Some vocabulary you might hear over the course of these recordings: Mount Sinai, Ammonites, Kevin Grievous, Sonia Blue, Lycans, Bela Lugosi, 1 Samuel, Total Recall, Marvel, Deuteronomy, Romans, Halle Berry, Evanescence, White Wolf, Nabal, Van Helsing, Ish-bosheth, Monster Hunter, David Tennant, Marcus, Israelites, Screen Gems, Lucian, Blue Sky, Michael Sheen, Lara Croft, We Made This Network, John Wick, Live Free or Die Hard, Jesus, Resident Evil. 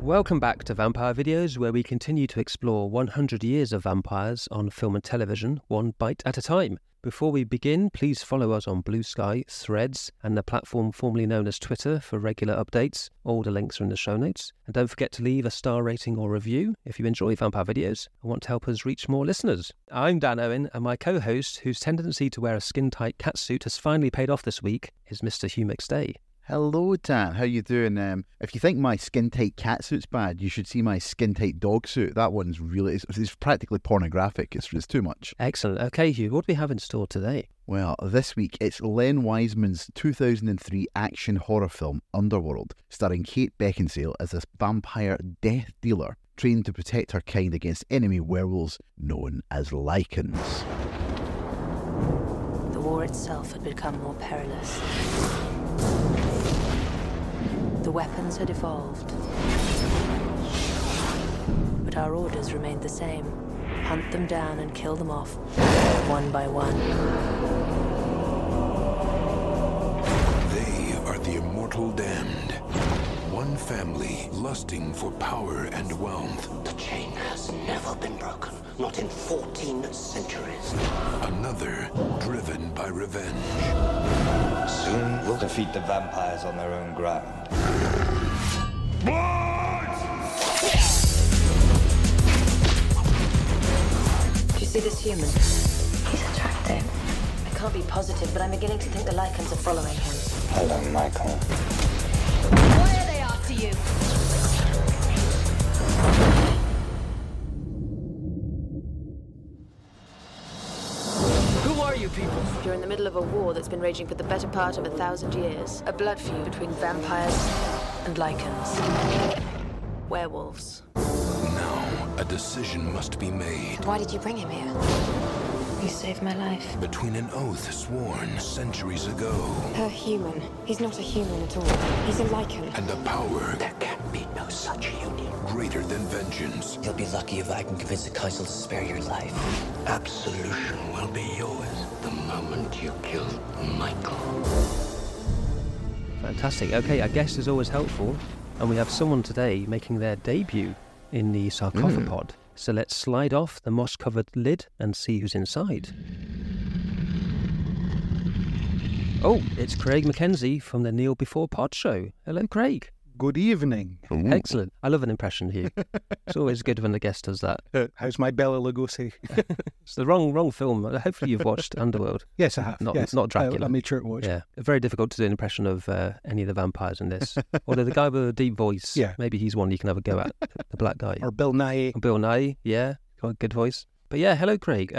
Welcome back to Vampire Videos, where we continue to explore 100 years of vampires on film and television, one bite at a time. Before we begin, please follow us on Blue Sky, Threads, and the platform formerly known as Twitter for regular updates. All the links are in the show notes. And don't forget to leave a star rating or review if you enjoy Vampire Videos and want to help us reach more listeners. I'm Dan Owen, and my co-host, whose tendency to wear a skin-tight catsuit has finally paid off this week, is Mr. Hugh McStay. Hello, Dan. How you doing? If you think my skin-tight catsuit's bad, you should see my skin-tight dog suit. That one's really... It's practically pornographic. It's too much. Excellent. Okay, Hugh, what do we have in store today? Well, this week it's Len Wiseman's 2003 action horror film, Underworld, starring Kate Beckinsale as a vampire death dealer trained to protect her kind against enemy werewolves known as Lycans. The war itself had become more perilous. The weapons had evolved, but our orders remained the same. Hunt them down and kill them off, one by one. They are the immortal damned. One family lusting for power and wealth. The chain has never been broken, not in 14 centuries. Another driven by revenge. Soon we'll defeat the vampires on their own ground. Do you see this human? He's attractive. I can't be positive, but I'm beginning to think the Lycans are following him. Hello, Michael. Why are they after you? People. You're in the middle of a war that's been raging for the better part of 1,000 years. A blood feud between vampires and Lycans. Werewolves. Now, a decision must be made. Why did you bring him here? You saved my life. Between an oath sworn centuries ago. Her human. He's not a human at all. He's a Lycan. And a power. There can be no such union. Greater than vengeance. You'll be lucky if I can convince the council to spare your life. Absolution will be yours. The moment you kill Michael. Fantastic. Okay, our guest is always helpful, and we have someone today making their debut in the sarcophagopod. So let's slide off the moss-covered lid and see who's inside. Oh, it's Craig McKenzie from the Kneel Before Pod show. Hello, Craig. Good evening. Ooh. Excellent. I love an impression here. It's always good when the guest does that. How's my Bela Lugosi? It's the wrong film. Hopefully you've watched Underworld. Yes, I have. Not Dracula. I made sure it was. Yeah. Very difficult to do an impression of any of the vampires in this. Although the guy with a deep voice, maybe he's one you can have a go at. The black guy. Or Bill Nighy. Yeah. Got a good voice. But yeah, hello, Craig.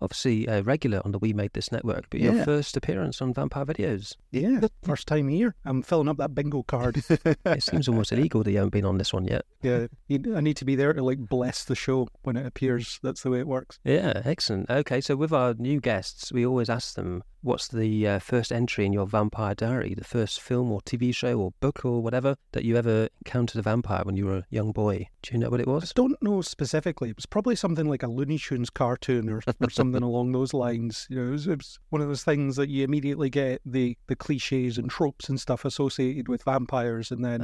Obviously a regular on the We Made This Network, but your first appearance on Vampire Videos. Yeah, first time here. I'm filling up that bingo card. It seems almost illegal that you haven't been on this one yet. Yeah, I need to be there to bless the show when it appears. That's the way it works. Yeah, excellent. Okay, so with our new guests, we always ask them, what's the first entry in your vampire diary, the first film or TV show or book or whatever that you ever encountered a vampire when you were a young boy? Do you know what it was? I don't know specifically. It was probably something like a Looney Tunes cartoon or something along those lines. You know, it was one of those things that you immediately get the cliches and tropes and stuff associated with vampires, and then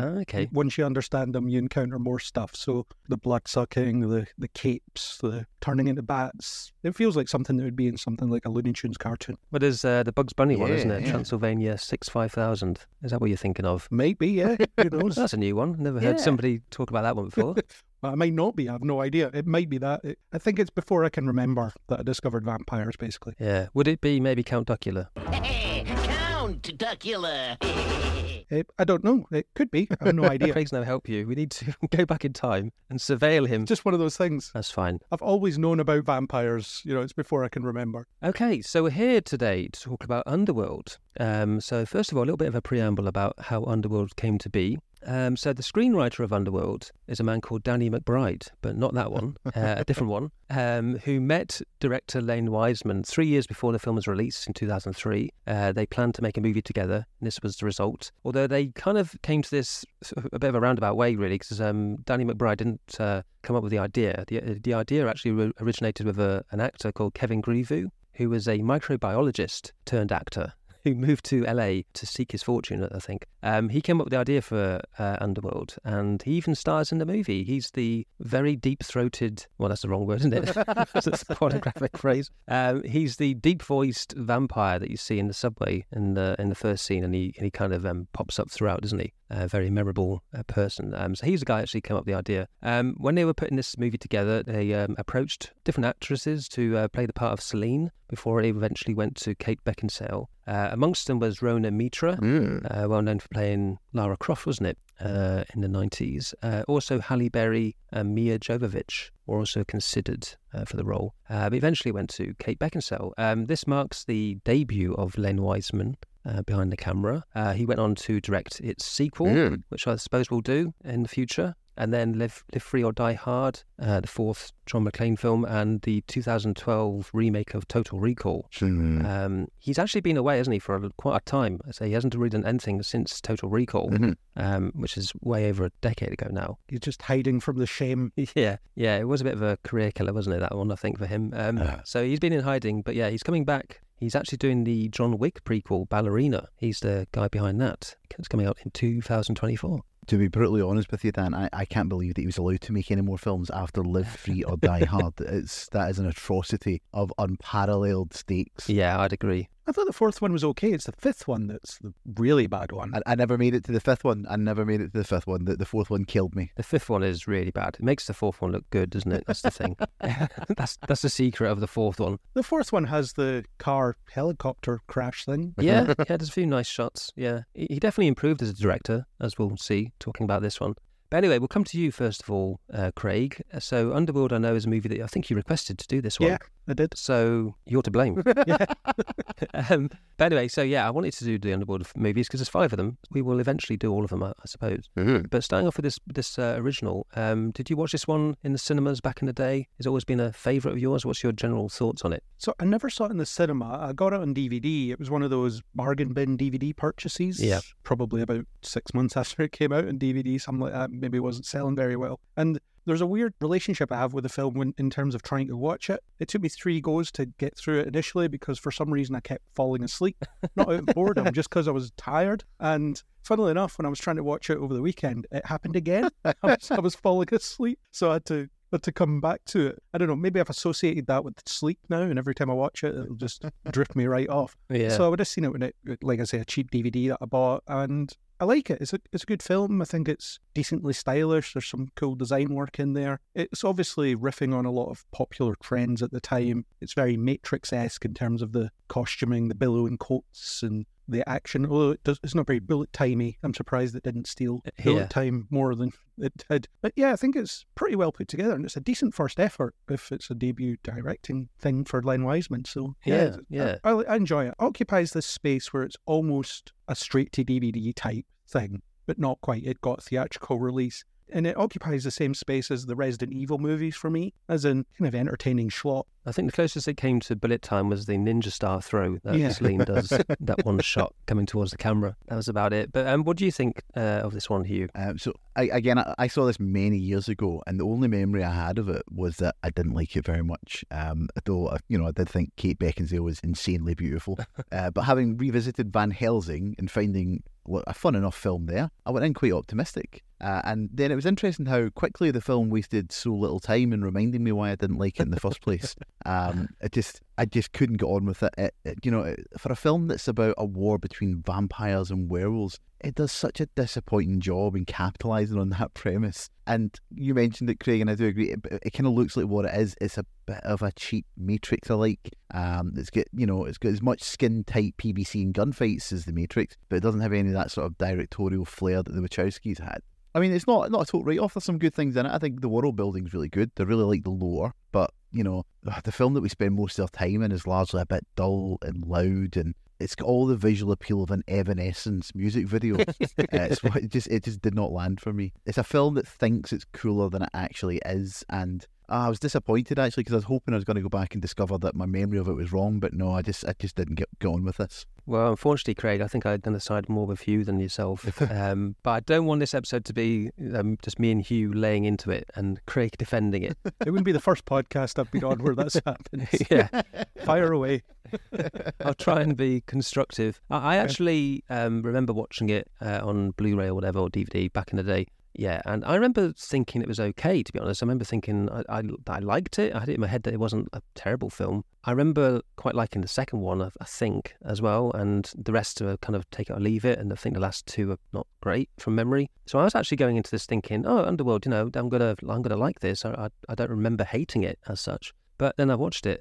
once you understand them, you encounter more stuff. So the blood sucking, the capes, the turning into bats. It feels like something that would be in something like a Looney Tunes cartoon. But the Bugs Bunny one, isn't it? Yeah. Transylvania 65000. Is that what you're thinking of? Maybe, yeah. Who knows? That's a new one. Never heard somebody talk about that one before. Well, it might not be. I have no idea. It might be that. I think it's before I can remember that I discovered vampires, basically. Yeah. Would it be maybe Count Duckula? Hey, Count Duckula. I don't know. It could be. I have no idea. Craig's no help you. We need to go back in time and surveil him. Just one of those things. That's fine. I've always known about vampires. You know, it's before I can remember. Okay, so we're here today to talk about Underworld. So first of all, a little bit of a preamble about how Underworld came to be. So the screenwriter of Underworld is a man called Danny McBride, but not that one, a different one, who met director Len Wiseman 3 years before the film was released in 2003. They planned to make a movie together, and this was the result. Although they kind of came to this a bit of a roundabout way, really, because Danny McBride didn't come up with the idea. The idea actually originated with an actor called Kevin Grievous, who was a microbiologist turned actor, who moved to LA to seek his fortune, I think. He came up with the idea for Underworld, and he even stars in the movie. He's the very deep-throated... Well, that's the wrong word, isn't it? That's a pornographic phrase. He's the deep-voiced vampire that you see in the subway in the first scene, and he kind of pops up throughout, doesn't he? A very memorable person. So he's the guy who actually came up with the idea. When they were putting this movie together, they approached different actresses to play the part of Selene before it eventually went to Kate Beckinsale. Amongst them was Rhona Mitra, well known for playing Lara Croft, wasn't it, in the 90s. Also Halle Berry and Mia Jovovich were also considered for the role. But eventually went to Kate Beckinsale. This marks the debut of Len Wiseman behind the camera. He went on to direct its sequel, which I suppose we'll do in the future. And then Live Free or Die Hard, the fourth John McClane film, and the 2012 remake of Total Recall. Mm-hmm. He's actually been away, hasn't he, for quite a time. I say he hasn't really done anything since Total Recall, which is way over a decade ago now. He's just hiding from the shame. Yeah, it was a bit of a career killer, wasn't it, that one, I think, for him. So he's been in hiding, but yeah, he's coming back. He's actually doing the John Wick prequel, Ballerina. He's the guy behind that. It's coming out in 2024. To be brutally honest with you, Dan, I can't believe that he was allowed to make any more films after Live Free or Die Hard. That is an atrocity of unparalleled stakes. Yeah, I'd agree. I thought the fourth one was okay. It's the fifth one that's the really bad one. I never made it to the fifth one. The fourth one killed me. The fifth one is really bad. It makes the fourth one look good, doesn't it? That's the thing. That's the secret of the fourth one. The fourth one has the car helicopter crash thing. Yeah, there's a few nice shots. Yeah, he definitely improved as a director, as we'll see talking about this one. But anyway, we'll come to you first of all, Craig. So Underworld, I know, is a movie that I think you requested to do this one. Yeah, I did. So you're to blame. But anyway, so yeah, I wanted to do the Underworld movies because there's five of them. We will eventually do all of them, I suppose. Mm-hmm. But starting off with this original, did you watch this one in the cinemas back in the day? It's always been a favourite of yours. What's your general thoughts on it? So I never saw it in the cinema. I got it on DVD. It was one of those bargain bin DVD purchases. Yeah. Probably about 6 months after it came out on DVD, something like that. Maybe it wasn't selling very well. And there's a weird relationship I have with the film in terms of trying to watch it. It took me 3 goes to get through it initially because for some reason I kept falling asleep. Not out of boredom, just because I was tired. And funnily enough, when I was trying to watch it over the weekend, it happened again. I was falling asleep. So I had to... But to come back to it, I don't know, maybe I've associated that with sleep now, and every time I watch it, it'll just drift me right off. Yeah. So I would have seen it when like I say, a cheap DVD that I bought, and I like it. It's a good film. I think it's decently stylish. There's some cool design work in there. It's obviously riffing on a lot of popular trends at the time. It's very Matrix-esque in terms of the costuming, the billowing coats, and the action, although it's not very bullet timey. I'm surprised it didn't steal bullet time more than it did. But yeah, I think it's pretty well put together, and it's a decent first effort if it's a debut directing thing for Len Wiseman. So yeah. I enjoy it. Occupies this space where it's almost a straight to DVD type thing, but not quite. It got theatrical release. And it occupies the same space as the Resident Evil movies for me, as in kind of entertaining schlot. I think the closest it came to bullet time was the ninja star throw that Celine does, that one shot coming towards the camera. That was about it. But what do you think of this one, Hugh? So I saw this many years ago, and the only memory I had of it was that I didn't like it very much. Though I did think Kate Beckinsale was insanely beautiful. But having revisited Van Helsing and finding a fun enough film there, I went in quite optimistic. And then it was interesting how quickly the film wasted so little time in reminding me why I didn't like it in the first place. It just I just couldn't get on with it. For a film that's about a war between vampires and werewolves, it does such a disappointing job in capitalising on that premise. And you mentioned it, Craig, and I do agree, it kind of looks like what it is. It's a bit of a cheap Matrix-alike. It's got as much skin-tight PVC and gunfights as the Matrix, but it doesn't have any of that sort of directorial flair that the Wachowskis had. I mean, it's not a total write-off. There's some good things in it. I think the world building's really good. They really like the lore, but, the film that we spend most of our time in is largely a bit dull and loud, and it's got all the visual appeal of an Evanescence music video. It just did not land for me. It's a film that thinks it's cooler than it actually is, and I was disappointed, actually, because I was hoping I was going to go back and discover that my memory of it was wrong, but no, I just didn't get on with this. Well, unfortunately, Craig, I think I'd done the side more with you than yourself. But I don't want this episode to be just me and Hugh laying into it and Craig defending it. It wouldn't be the first podcast I've been on where that's happened. Yeah. Fire away. I'll try and be constructive. I actually remember watching it on Blu-ray or whatever, or DVD back in the day. Yeah, and I remember thinking it was okay, to be honest. I remember thinking I liked it. I had it in my head that it wasn't a terrible film. I remember quite liking the second one, I think, as well, and the rest are kind of take it or leave it, and I think the last two are not great from memory. So I was actually going into this thinking, oh, Underworld, I'm gonna like this. I don't remember hating it as such. But then I watched it,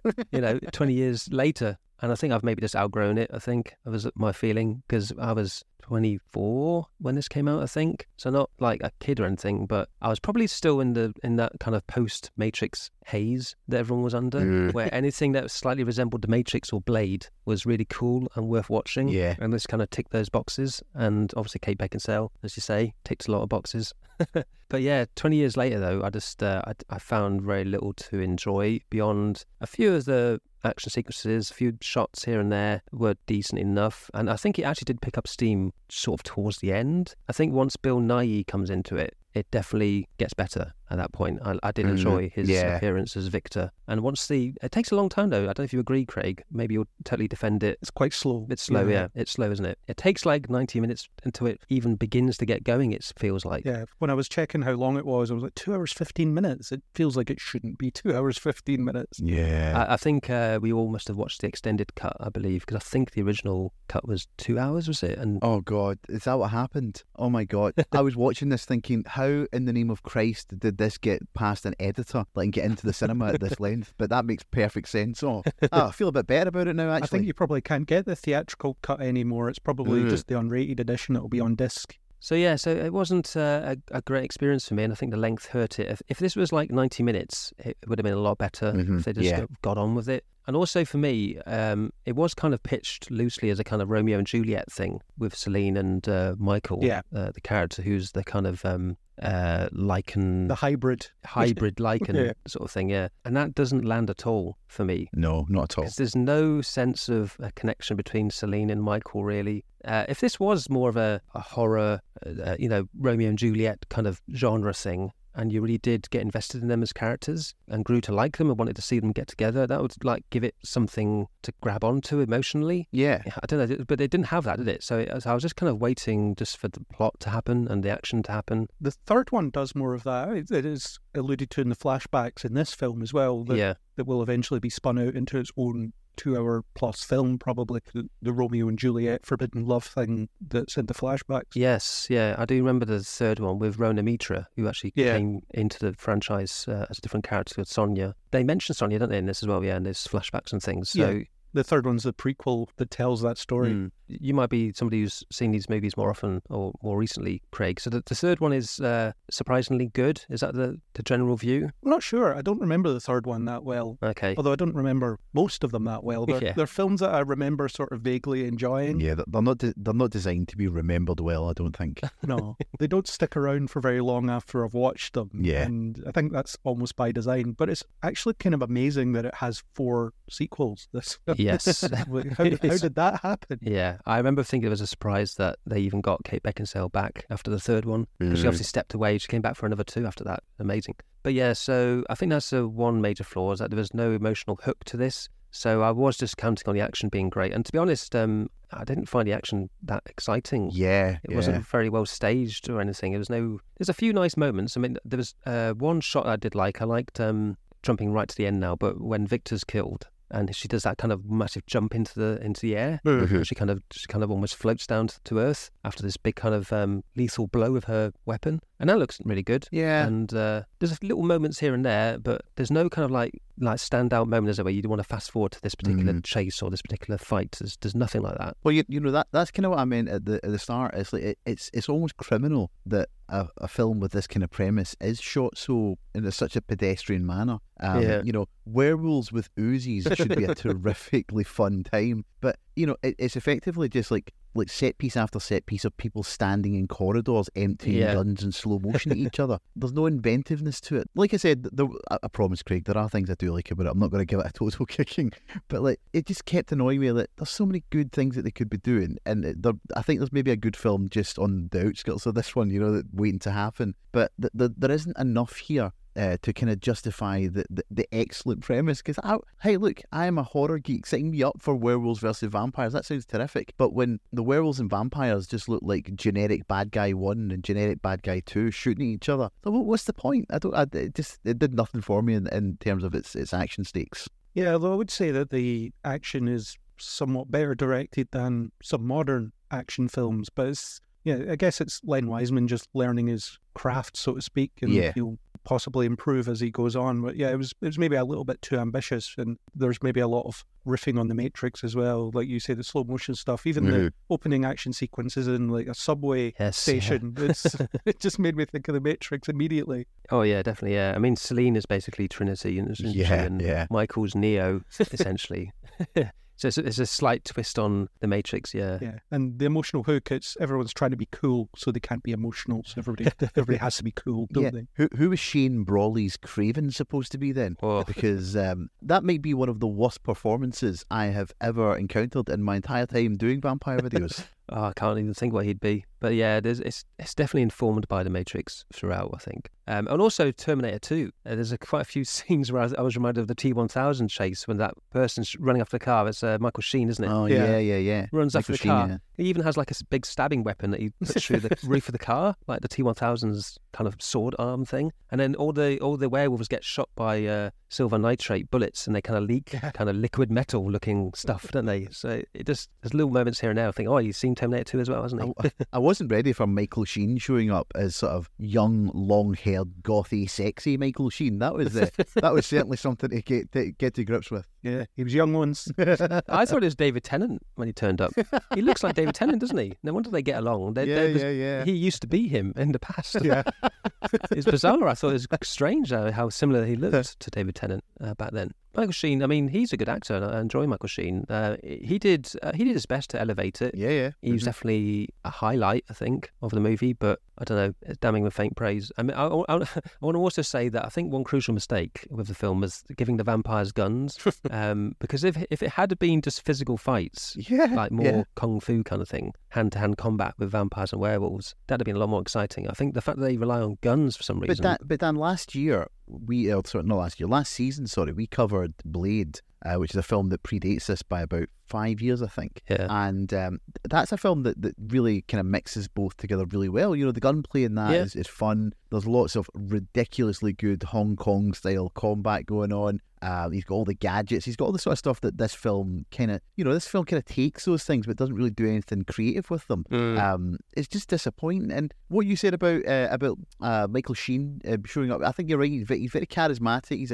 20 years later, and I think I've maybe just outgrown it, I think, that was my feeling, because I was 24 when this came out, I think. So not like a kid or anything, but I was probably still in that kind of post-Matrix haze that everyone was under, where anything that slightly resembled the Matrix or Blade was really cool and worth watching. Yeah. And this kind of ticked those boxes. And obviously Kate Beckinsale, as you say, ticked a lot of boxes. But yeah, 20 years later, though, I found very little to enjoy beyond a few of the action sequences. A few shots here and there were decent enough, and I think it actually did pick up steam sort of towards the end. I think once Bill Nighy comes into it, it definitely gets better at that point. I did enjoy his appearance as Victor. And it takes a long time, though. I don't know if you agree, Craig. Maybe you'll totally defend it. It's quite slow. It's slow, yeah. It's slow, isn't it? It takes like 90 minutes until it even begins to get going, it feels like. Yeah, when I was checking how long it was, I was like, 2 hours 15 minutes. It feels like it shouldn't be 2 hours 15 minutes. Yeah. I think we all must have watched the extended cut, I believe, because I think the original cut was 2 hours, was it? And oh, God. Is that what happened? Oh, my God. I was watching this thinking, how in the name of Christ did this get past an editor and get into the cinema at this length? But that makes perfect sense. I feel a bit better about it now, actually. I think you probably can't get the theatrical cut anymore. It's probably just the unrated edition that will be on disc. So yeah, so it wasn't a great experience for me, and I think the length hurt it. If this was like 90 minutes, it would have been a lot better if they just got on with it. And also for me, it was kind of pitched loosely as a kind of Romeo and Juliet thing with Selene and Michael, the character who's the kind of Lycan... The hybrid Lycan sort of thing, yeah. And that doesn't land at all for me. No, not at all. Because there's no sense of a connection between Selene and Michael, really. If this was more of a horror, Romeo and Juliet kind of genre thing, and you really did get invested in them as characters and grew to like them and wanted to see them get together, that would give it something to grab onto emotionally. Yeah. I don't know, but they didn't have that, did it? So I was just kind of waiting just for the plot to happen and the action to happen. The third one does more of that. It is alluded to in the flashbacks in this film as well. That will eventually be spun out into its own 2 hour plus film, probably the Romeo and Juliet forbidden love thing that's in the flashbacks. Yes, yeah, I do remember the third one with Rhona Mitra, who actually came into the franchise as a different character called Sonia. They mention Sonia, don't they, in this as well? Yeah, and there's flashbacks and things. So yeah. The third one's the prequel that tells that story. You might be somebody who's seen these movies more often or more recently, Craig. So the third one is surprisingly good. Is that the general view? I'm not sure. I don't remember the third one that well. Okay. Although I don't remember most of them that well. They're films that I remember sort of vaguely enjoying. Yeah, they're not designed to be remembered well, I don't think. No. They don't stick around for very long after I've watched them. Yeah. And I think that's almost by design. But it's actually kind of amazing that it has 4 sequels. This film. Yes. How did that happen? Yeah, I remember thinking it was a surprise that they even got Kate Beckinsale back after the third one. Because she obviously stepped away. She came back for another 2 after that. Amazing. But yeah, so I think that's the one major flaw, is that there was no emotional hook to this. So I was just counting on the action being great. And to be honest, I didn't find the action that exciting. Yeah. It wasn't very well staged or anything. There's a few nice moments. I mean, there was one shot I did like. I liked, jumping right to the end now, but when Victor's killed, and she does that kind of massive jump into the air. Mm-hmm. She kind of almost floats down to earth after this big kind of lethal blow with her weapon, and that looks really good. Yeah, and there's little moments here and there, but there's no kind of like standout moment, is there, where you'd want to fast forward to this particular chase or this particular fight. There's nothing like that. Well, you know that's kind of what I meant at the start. It's like it's almost criminal that a film with this kind of premise is shot so in such a pedestrian manner. You know, werewolves with Uzis should be a terrifically fun time, but you know it's effectively just like set piece after set piece of people standing in corridors emptying guns in slow motion at each other. There's no inventiveness to it. Like I said, I promise, Craig, there are things I do like about it. I'm not going to give it a total kicking, but like it just kept annoying me that there's so many good things that they could be doing, and I think there's maybe a good film just on the outskirts of this one, you know, that waiting to happen, but there isn't enough here to kind of justify the excellent premise. Because, hey, look, I am a horror geek. Setting me up for werewolves versus vampires, that sounds terrific. But when the werewolves and vampires just look like generic bad guy 1 and generic bad guy 2 shooting at each other, so what's the point? It did nothing for me in terms of its action stakes. Yeah, although I would say that the action is somewhat better directed than some modern action films, but I guess it's Len Wiseman just learning his craft, so to speak, and he'll possibly improve as he goes on. But yeah, it was maybe a little bit too ambitious, and there's maybe a lot of riffing on the Matrix as well, like you say, the slow motion stuff, even the opening action sequences in like a subway station. Yeah. It just made me think of the Matrix immediately. Oh yeah, definitely. Yeah, I mean, Selene is basically Trinity, and Michael's Neo essentially. So it's a slight twist on the Matrix, yeah. And the emotional hook, it's everyone's trying to be cool, so they can't be emotional. So everybody has to be cool, don't they? Who was Shane Brawley's Craven supposed to be then? Oh. Because that might be one of the worst performances I have ever encountered in my entire time doing Vampire Videos. Oh, I can't even think what he'd be. But yeah, it's definitely informed by The Matrix throughout, I think. And also Terminator 2. There's quite a few scenes where I was reminded of the T-1000 chase when that person's running after the car. It's Michael Sheen, isn't it? Oh, yeah. Runs Michael after the car. Yeah. He even has like a big stabbing weapon that he puts through the roof of the car, like the T-1000's kind of sword arm thing. And then all the werewolves get shot by silver nitrate bullets, and they kind of leak kind of liquid metal looking stuff, don't they? So it just, there's little moments here and there. I think, oh, he's seen Terminator 2 as well, hasn't he? I wasn't ready for Michael Sheen showing up as sort of young, long-haired, gothy, sexy Michael Sheen. That was certainly something to get to grips with. Yeah, he was young once. I thought it was David Tennant when he turned up. He looks like David Tennant, doesn't he? No wonder they get along. He used to be him in the past. Yeah. It's bizarre. I thought it was strange how similar he looked to David Tennant back then. Michael Sheen, I mean, he's a good actor, and I enjoy Michael Sheen. He did his best to elevate it. Yeah. He was definitely a highlight, I think, of the movie, but I don't know, it's damning with faint praise. I mean, I want to also say that I think one crucial mistake with the film was giving the vampires guns, because if it had been just physical fights, like more kung fu kind of thing, hand-to-hand combat with vampires and werewolves, that'd have been a lot more exciting. I think the fact that they rely on guns for some reason... But Dan, last season, we covered Blade, which is a film that predates this by about 5 years, I think. Yeah. And that's a film that really kind of mixes both together really well. You know, the gunplay in that is fun. There's lots of ridiculously good Hong Kong-style combat going on. He's got all the gadgets. He's got all the sort of stuff that this film kind of, you know, takes those things but doesn't really do anything creative with them. It's just disappointing. And what you said about Michael Sheen showing up, I think you're right. He's very charismatic. He's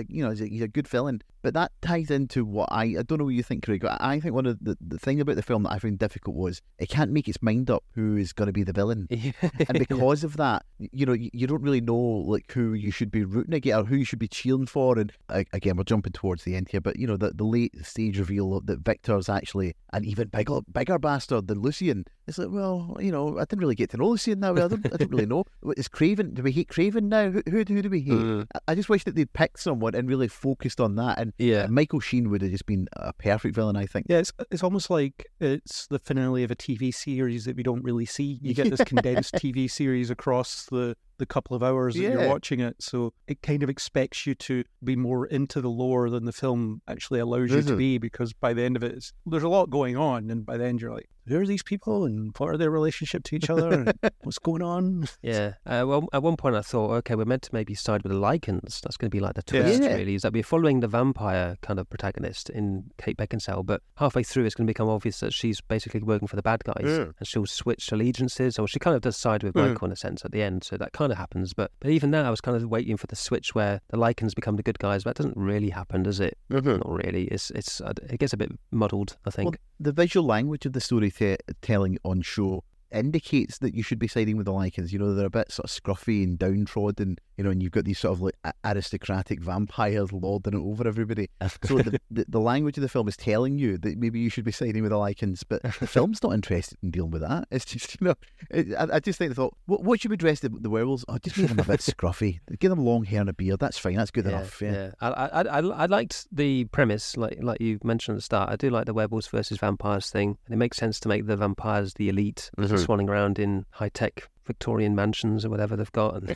a good villain. But that ties into what I don't know what you think, Craig. I think one of the thing about the film that I found difficult was it can't make its mind up who is going to be the villain. And because of that, you know, you don't really know like who you should be rooting against or who you should be cheering for. And again, we're jumping towards the end here, but you know, the late stage reveal that Victor's actually an even bigger bastard than Lucian. It's like, well, you know, I didn't really get to know Lucian that way. I don't really know. Is Craven? Do we hate Craven now? Who do we hate? I just wish that they'd picked someone and really focused on that. And Michael Sheen would have just been a perfect villain, I think. Yeah, it's almost like it's the finale of a TV series that we don't really see. You get this condensed TV series across the the couple of hours that you're watching it. So it kind of expects you to be more into the lore than the film actually allows you to be, because by the end of it, there's a lot going on. And by the end, you're like, who are these people and what are their relationship to each other and what's going on? Yeah. Well, at one point I thought, okay, we're meant to maybe side with the Lycans. That's going to be like the twist, really, is that we're following the vampire kind of protagonist in Kate Beckinsale, but halfway through it's going to become obvious that she's basically working for the bad guys and she'll switch allegiances, or she kind of does side with Michael in a sense at the end, so that kind of happens. But even now I was kind of waiting for the switch where the Lycans become the good guys, but that doesn't really happen, does it? Not really. It gets a bit muddled, I think. Well, the visual language of the storytelling on show indicates that you should be siding with the Lycans. You know, they're a bit sort of scruffy and downtrodden, you know, and you've got these sort of like aristocratic vampires lording it over everybody. So the language of the film is telling you that maybe you should be siding with the Lycans, but the film's not interested in dealing with that. It's just, you know, I just think they thought, what should we dress the werewolves? Oh, just make them a bit scruffy. Give them long hair and a beard. That's fine. That's good enough. Yeah. I liked the premise, like you mentioned at the start. I do like the werewolves versus vampires thing, and it makes sense to make the vampires the elite. Swanning around in high-tech Victorian mansions or whatever they've got, and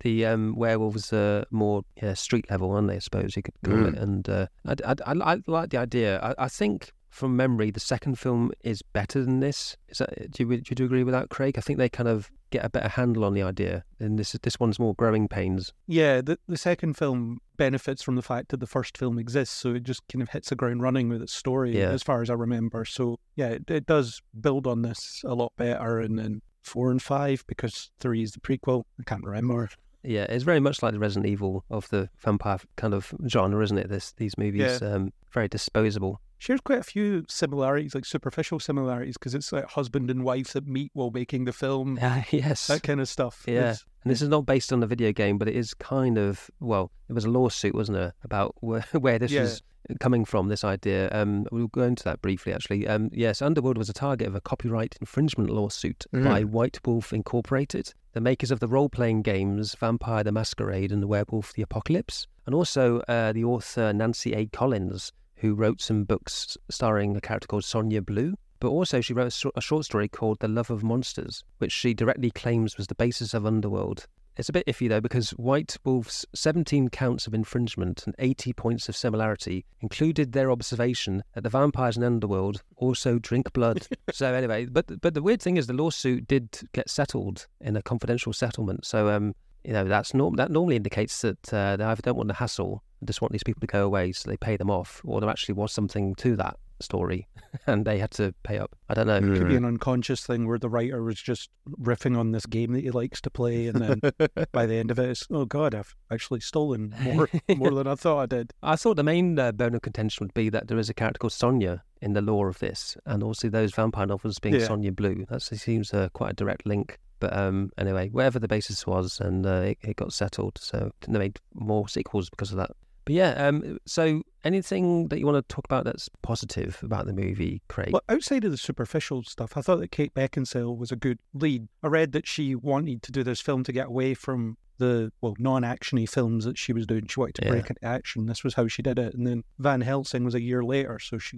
the werewolves are more street level, aren't they, I suppose you could call it. And I like the idea. I think from memory the second film is better than this. Is that, do you agree with that, Craig? I think they kind of get a better handle on the idea, and this one's more growing pains. Yeah, the second film benefits from the fact that the first film exists, so it just kind of hits the ground running with its story, as far as I remember. So yeah, it does build on this a lot better, and then 4 and 5, because 3 is the prequel. I can't remember. Yeah, it's very much like the Resident Evil of the vampire kind of genre, isn't it? These movies, very disposable. Shares quite a few similarities, like superficial similarities, because it's like husband and wife that meet while making the film. Yes. That kind of stuff. Yeah. And this is not based on the video game, but it is kind of, well, it was a lawsuit, wasn't it, about where this was coming from, this idea. We'll go into that briefly, actually. Yes, Underworld was a target of a copyright infringement lawsuit by White Wolf Incorporated, the makers of the role-playing games Vampire the Masquerade and the Werewolf the Apocalypse, and also the author Nancy A. Collins, who wrote some books starring a character called Sonia Blue, but also she wrote a short story called The Love of Monsters, which she directly claims was the basis of Underworld. It's a bit iffy, though, because White Wolf's 17 counts of infringement and 80 points of similarity included their observation that the vampires in Underworld also drink blood. So anyway, but the weird thing is the lawsuit did get settled in a confidential settlement. So, you know, that normally indicates that they either don't want the hassle, just want these people to go away, so they pay them off, or there actually was something to that story and they had to pay up. I don't know. It could be an unconscious thing where the writer was just riffing on this game that he likes to play, and then by the end of it it's, oh god, I've actually stolen more than I thought I did. I thought the main bone of contention would be that there is a character called Sonia in the lore of this, and also those vampire novels being Sonia Blue. That seems quite a direct link. But anyway, whatever the basis was, and it got settled, so they made more sequels because of that. But yeah, so anything that you want to talk about that's positive about the movie, Craig? Well, outside of the superficial stuff, I thought that Kate Beckinsale was a good lead. I read that she wanted to do this film to get away from the, well, non-action-y films that she was doing. She wanted to break into action. This was how she did it. And then Van Helsing was a year later, so she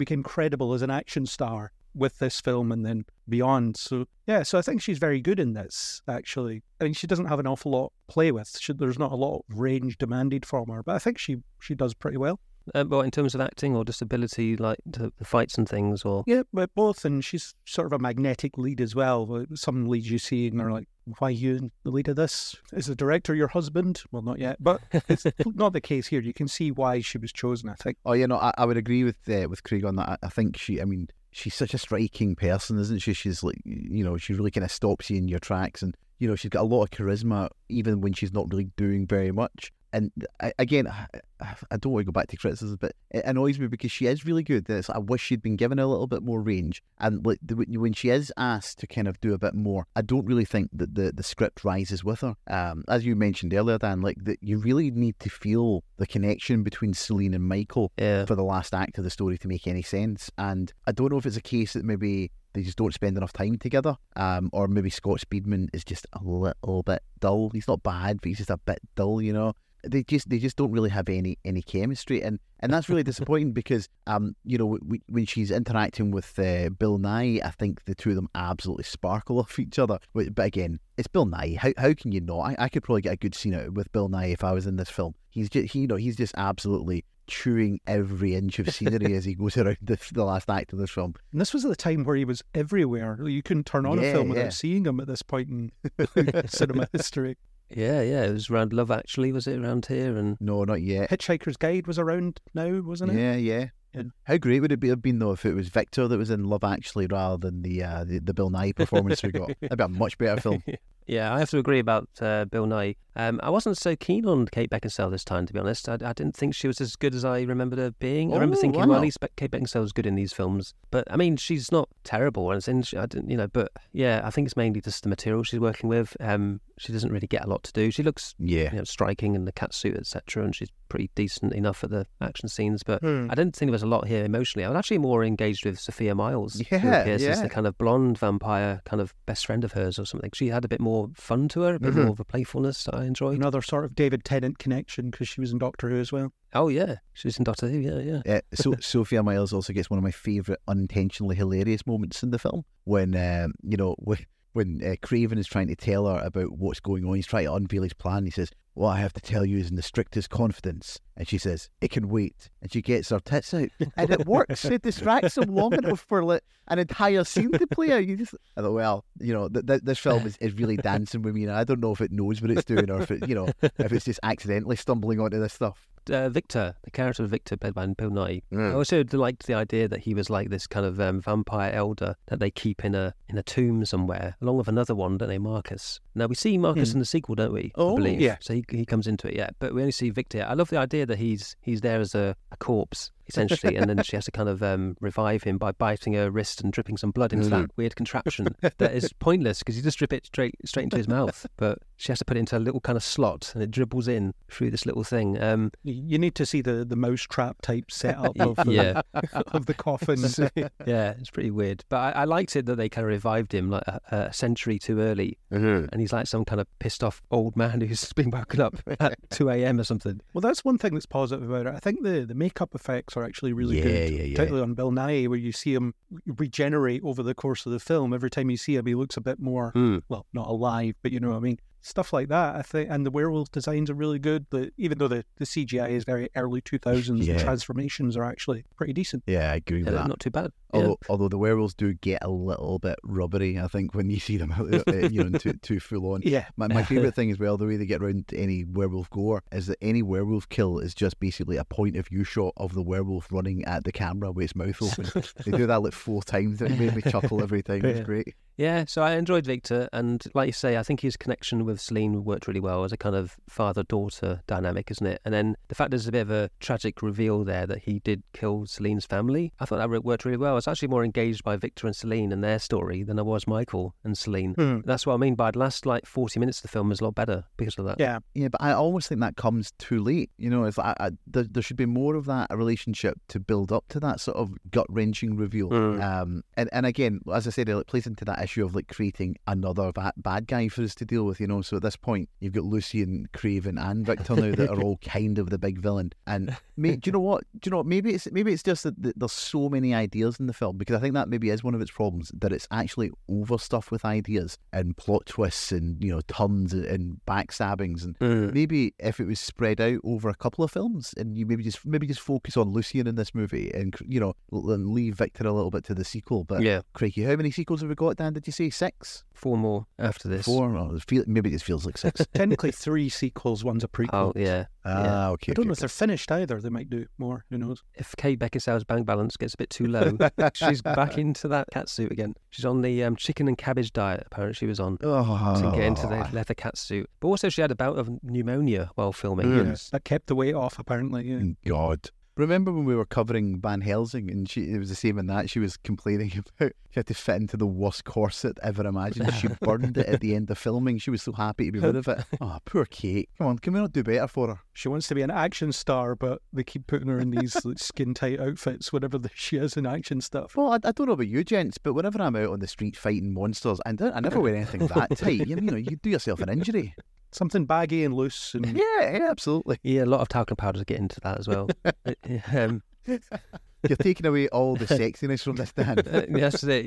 became credible as an action star with this film and then beyond. So I think she's very good in this, actually. I mean, she doesn't have an awful lot to play with. There's not a lot of range demanded from her, but I think she does pretty well. But in terms of acting or just ability, like the fights and things, or... Yeah, but both, and she's sort of a magnetic lead as well. Some leads you see and are like, why are you in the lead of this? Is the director your husband? Well, not yet, but it's not the case here. You can see why she was chosen, I think. Oh, yeah, no, I would agree with Craig on that. I think she's such a striking person, isn't she? She's like, you know, she really kind of stops you in your tracks, and, you know, she's got a lot of charisma, even when she's not really doing very much. And again, I don't want to go back to criticism, but it annoys me because she is really good. I wish she'd been given a little bit more range. And like when she is asked to kind of do a bit more, I don't really think that the script rises with her. As you mentioned earlier, Dan, like that you really need to feel the connection between Selene and Michael for the last act of the story to make any sense. And I don't know if it's a case that maybe they just don't spend enough time together, or maybe Scott Speedman is just a little bit dull. He's not bad, but he's just a bit dull, you know. they just don't really have any chemistry, and that's really disappointing because when she's interacting with Bill Nighy, I think the two of them absolutely sparkle off each other. But again, it's Bill Nighy. How can you not? I could probably get a good scene out with Bill Nighy if I was in this film. He's just absolutely chewing every inch of scenery as he goes around the last act of this film. And this was at the time where he was everywhere. You couldn't turn on a film without seeing him at this point in cinema history. Yeah, it was around Love Actually, was it, around here? And no, not yet. Hitchhiker's Guide was around now, wasn't it? Yeah. How great would it have been, though, if it was Victor that was in Love Actually rather than the Bill Nighy performance we got? That'd be a much better film. Yeah, I have to agree about Bill Nighy. I wasn't so keen on Kate Beckinsale this time, to be honest. I didn't think she was as good as I remembered her being. I remember thinking, well, at least Kate Beckinsale was good in these films. But, I mean, she's not terrible. I think it's mainly just the material she's working with. She doesn't really get a lot to do. She looks striking in the catsuit, etc., and she's pretty decent enough at the action scenes. But I didn't think there was a lot here emotionally. I was actually more engaged with Sophia Myles, who appears as the kind of blonde vampire, kind of best friend of hers or something. She had a bit more fun to her, a bit more of a playfulness that I enjoyed. Another sort of David Tennant connection, because she was in Doctor Who as well. Oh, yeah. She was in Doctor Who, yeah. Sophia Myles also gets one of my favourite unintentionally hilarious moments in the film when Craven is trying to tell her about what's going on. He's trying to unveil his plan. He says, what I have to tell you is in the strictest confidence. And she says, it can wait. And she gets her tits out. And it works. It distracts him long enough for an entire scene to play out. I thought, this film is really dancing with me. And I don't know if it knows what it's doing or if it's just accidentally stumbling onto this stuff. Victor, the character of Victor, played by Bill Nighy. I also liked the idea that he was like this kind of vampire elder that they keep in a tomb somewhere, along with another one, don't they, Marcus? Now, we see Marcus in the sequel, don't we? Oh, I believe. Yeah. So he comes into it, yeah. But we only see Victor. I love the idea that he's there as a corpse, essentially, and then she has to kind of revive him by biting her wrist and dripping some blood into that weird contraption that is pointless because you just drip it straight into his mouth, but she has to put it into a little kind of slot and it dribbles in through this little thing. You need to see the mousetrap type setup of the coffin. Yeah, it's pretty weird, but I liked it that they kind of revived him like a century too early, and he's like some kind of pissed off old man who's been woken up at 2 a.m. or something. Well, that's one thing that's positive about it. I think the makeup effects are actually really good, particularly on Bill Nighy, where you see him regenerate over the course of the film. Every time you see him, he looks a bit more, well, not alive, but you know what I mean? Stuff like that, I think. And the werewolf designs are really good, even though the CGI is very early 2000s, the transformations are actually pretty decent. Yeah, I agree with that. Not too bad. Although the werewolves do get a little bit rubbery, I think, when you see them out too full on. Yeah. My favourite thing as well, the way they get around any werewolf gore, is that any werewolf kill is just basically a point of view shot of the werewolf running at the camera with its mouth open. They do that like 4 times and it made me chuckle every time. It's great. Yeah, so I enjoyed Victor, and like you say, I think his connection with Selene worked really well as a kind of father-daughter dynamic, isn't it? And then the fact there's a bit of a tragic reveal there that he did kill Selene's family, I thought that worked really well. I was actually more engaged by Victor and Selene and their story than I was Michael and Selene. That's what I mean by the last like 40 minutes of the film is a lot better because of that. Yeah, but I always think that comes too late. It's like there should be more of that relationship to build up to that sort of gut-wrenching reveal. And again, as I said, it plays into that issue of like creating another bad guy for us to deal with, so at this point you've got Lucian, Craven and Victor now that are all kind of the big villain, and do you know what, maybe it's just that there's so many ideas in the film, because I think that maybe is one of its problems, that it's actually overstuffed with ideas and plot twists and tons and backstabbings, and maybe if it was spread out over a couple of films and you maybe just focus on Lucian in this movie and and leave Victor a little bit to the sequel. But crikey, how many sequels have we got, Dan? Did you say 6? 4 more after this. 4 more. Maybe this feels like 6. Technically 3 sequels, one's a prequel. Oh, yeah. Ah, okay. I don't know if they're finished either. They might do more. Who knows? If Kate Beckinsale's bank balance gets a bit too low, she's back into that catsuit again. She's on the chicken and cabbage diet, apparently she was on, to get into the leather catsuit. But also she had a bout of pneumonia while filming. That kept the weight off, apparently. Yeah. God. Remember when we were covering Van Helsing, and it was the same in that. She was complaining about she had to fit into the worst corset ever imagined. She burned it at the end of filming. She was so happy to be rid of it. Oh, poor Kate. Come on, can we not do better for her? She wants to be an action star, but they keep putting her in these like, skin-tight outfits whenever she is in action stuff. Well, I don't know about you gents, but whenever I'm out on the street fighting monsters, I never wear anything that tight. You know, you do yourself an injury. Something baggy and loose. And... Yeah, absolutely. Yeah, a lot of talcum powders get into that as well. You're taking away all the sexiness from this, Dan.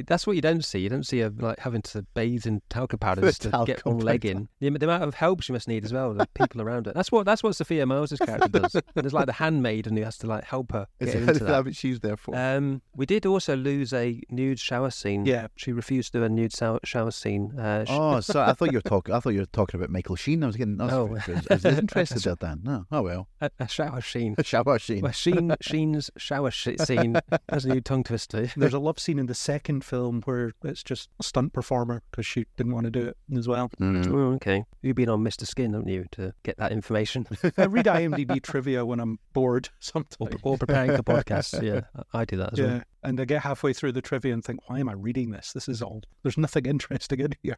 That's what you don't see. You don't see her like having to bathe in talcum powders to get one leg in. The amount of help she must need as well, the people around her. That's what Sophia Myles' character does. There's like the handmaiden who has to like help her get into that. What she's there for. We did also lose a nude shower scene. Yeah, she refused to do a nude shower scene. I thought you were talking. I thought you were talking about Michael Sheen. I was interested there, Dan. No. Oh well. A shower scene. A shower scene. Well, Sheen's shower scene. That's a new tongue twister. There's a love scene in the second film where it's just a stunt performer because she didn't want to do it as well. Oh, okay. You've been on Mr. Skin, haven't you, to get that information? I read IMDb trivia when I'm bored sometimes. Or preparing for podcasts. Yeah, I do that as well. And I get halfway through the trivia and think, why am I reading this? This is old. There's nothing interesting in here.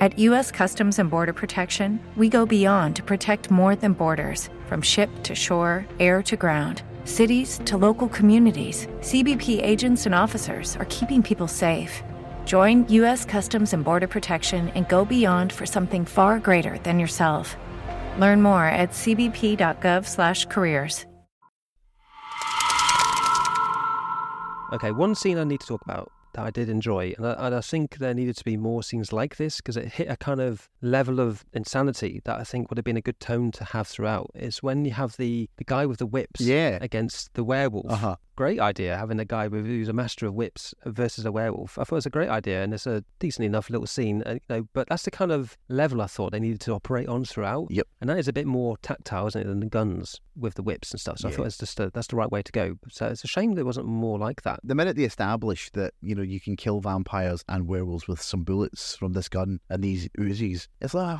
At U.S. Customs and Border Protection, we go beyond to protect more than borders. From ship to shore, air to ground, cities to local communities, CBP agents and officers are keeping people safe. Join U.S. Customs and Border Protection and go beyond for something far greater than yourself. Learn more at cbp.gov/careers. Okay, one scene I need to talk about that I did enjoy, and I think there needed to be more scenes like this, because it hit a kind of level of insanity that I think would have been a good tone to have throughout, is when you have the guy with the whips against the werewolf. Uh-huh. Great idea, having a guy who's a master of whips versus a werewolf. I thought it was a great idea, and it's a decent enough little scene, but that's the kind of level I thought they needed to operate on throughout. Yep. And that is a bit more tactile, isn't it, than the guns with the whips and stuff. So yeah. I thought that's the right way to go. So it's a shame that it wasn't more like that. The minute they established that, you can kill vampires and werewolves with some bullets from this gun and these Uzis, it's like,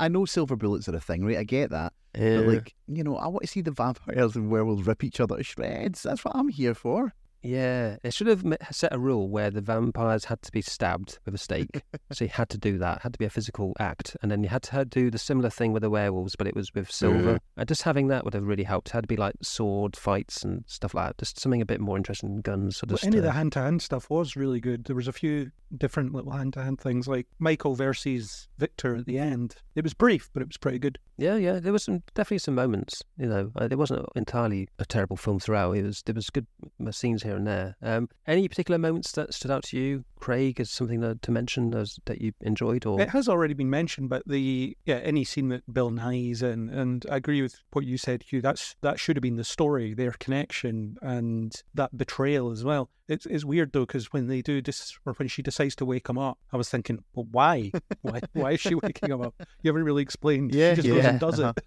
I know silver bullets are a thing, right? I get that. But I want to see the vampires and werewolves rip each other to shreds. That's what I'm here for. Yeah, it should have set a rule where the vampires had to be stabbed with a stake. So you had to do that. It had to be a physical act. And then you had to do the similar thing with the werewolves, but it was with silver. And just having that would have really helped. It had to be like sword fights and stuff like that. Just something a bit more interesting than guns. So any of the hand-to-hand stuff was really good. There was a few different little hand-to-hand things, like Michael versus Victor at the end. It was brief, but it was pretty good. Yeah. There was definitely some moments. It wasn't entirely a terrible film throughout. There was good scenes here and there. Any particular moments that stood out to you, Craig, as something to mention that you enjoyed? Or it has already been mentioned, but any scene that Bill Nighy's in, and I agree with what you said, Hugh, that should have been the story, their connection and that betrayal as well. It's weird though, because when they do this, or when she decides to wake him up, I was thinking, well, why is she waking him up? You haven't really explained. She just goes and does it.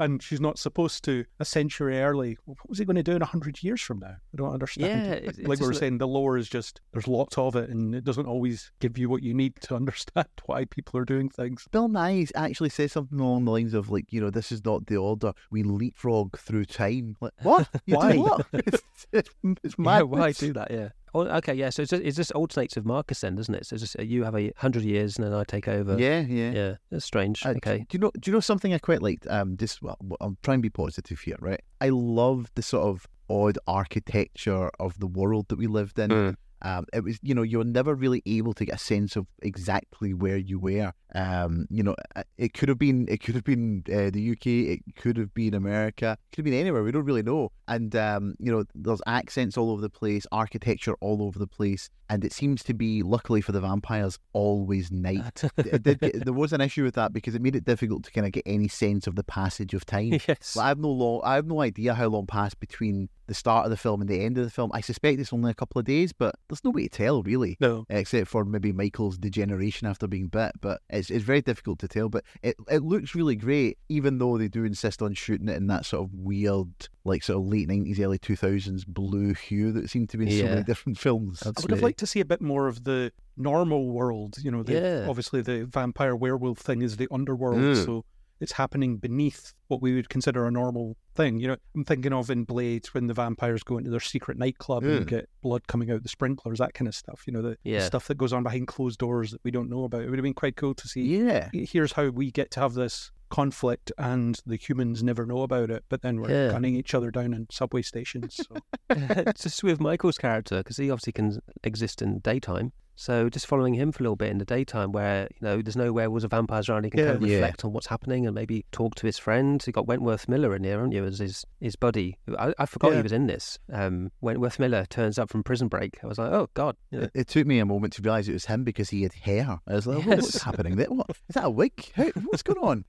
And she's not supposed to. A century early, well, what was he going to do in 100 years from now? I don't understand. Yeah, like we were saying, the lore is just, there's lots of it, and it doesn't always give you what you need to understand why people are doing things. Bill Nighy actually says something along the lines of, this is not the order. We leapfrog through time. Like, what? Why? What? It's mad. Yeah, why do that? Yeah. Oh, okay, yeah, so it just alternates with Marcus then, doesn't it? So it's just, you have 100 years and then I take over. Yeah. That's strange. Okay. Do you know something I quite liked? I'm trying to be positive here, right? I love the sort of odd architecture of the world that we lived in. It was, you're never really able to get a sense of exactly where you were. It could have been the UK, it could have been America, it could have been anywhere. We don't really know. And there's accents all over the place, architecture all over the place, and it seems to be, luckily for the vampires, always night. There was an issue with that because it made it difficult to kind of get any sense of the passage of time. Yes. I have no idea how long passed between the start of the film and the end of the film. I suspect it's only a couple of days, but there's no way to tell, really. No. Except for maybe Michael's degeneration after being bit, but it's very difficult to tell. But it looks really great, even though they do insist on shooting it in that sort of weird, like sort of late 90s, early 2000s blue hue that seemed to be in so many different films. Absolutely. I would have liked to see a bit more of the normal world. You know, obviously the vampire werewolf thing is the underworld, so it's happening beneath what we would consider a normal thing. You know, I'm thinking of in Blade when the vampires go into their secret nightclub and get blood coming out the sprinklers, that kind of stuff. You know, the stuff that goes on behind closed doors that we don't know about. It would have been quite cool to see. Yeah, here's how we get to have this conflict and the humans never know about it, but then we're gunning each other down in subway stations. So. Just with Michael's character, because he obviously can exist in daytime. So just following him for a little bit in the daytime where, you know, there's no werewolves or vampires around, he can kind of reflect on what's happening and maybe talk to his friend. You got Wentworth Miller in here, haven't you, as his buddy. I forgot he was in this. Wentworth Miller turns up from Prison Break. I was like, oh, God. Yeah. It took me a moment to realise it was him because he had hair. I was like, what's happening there? What? Is that a wig? What's going on?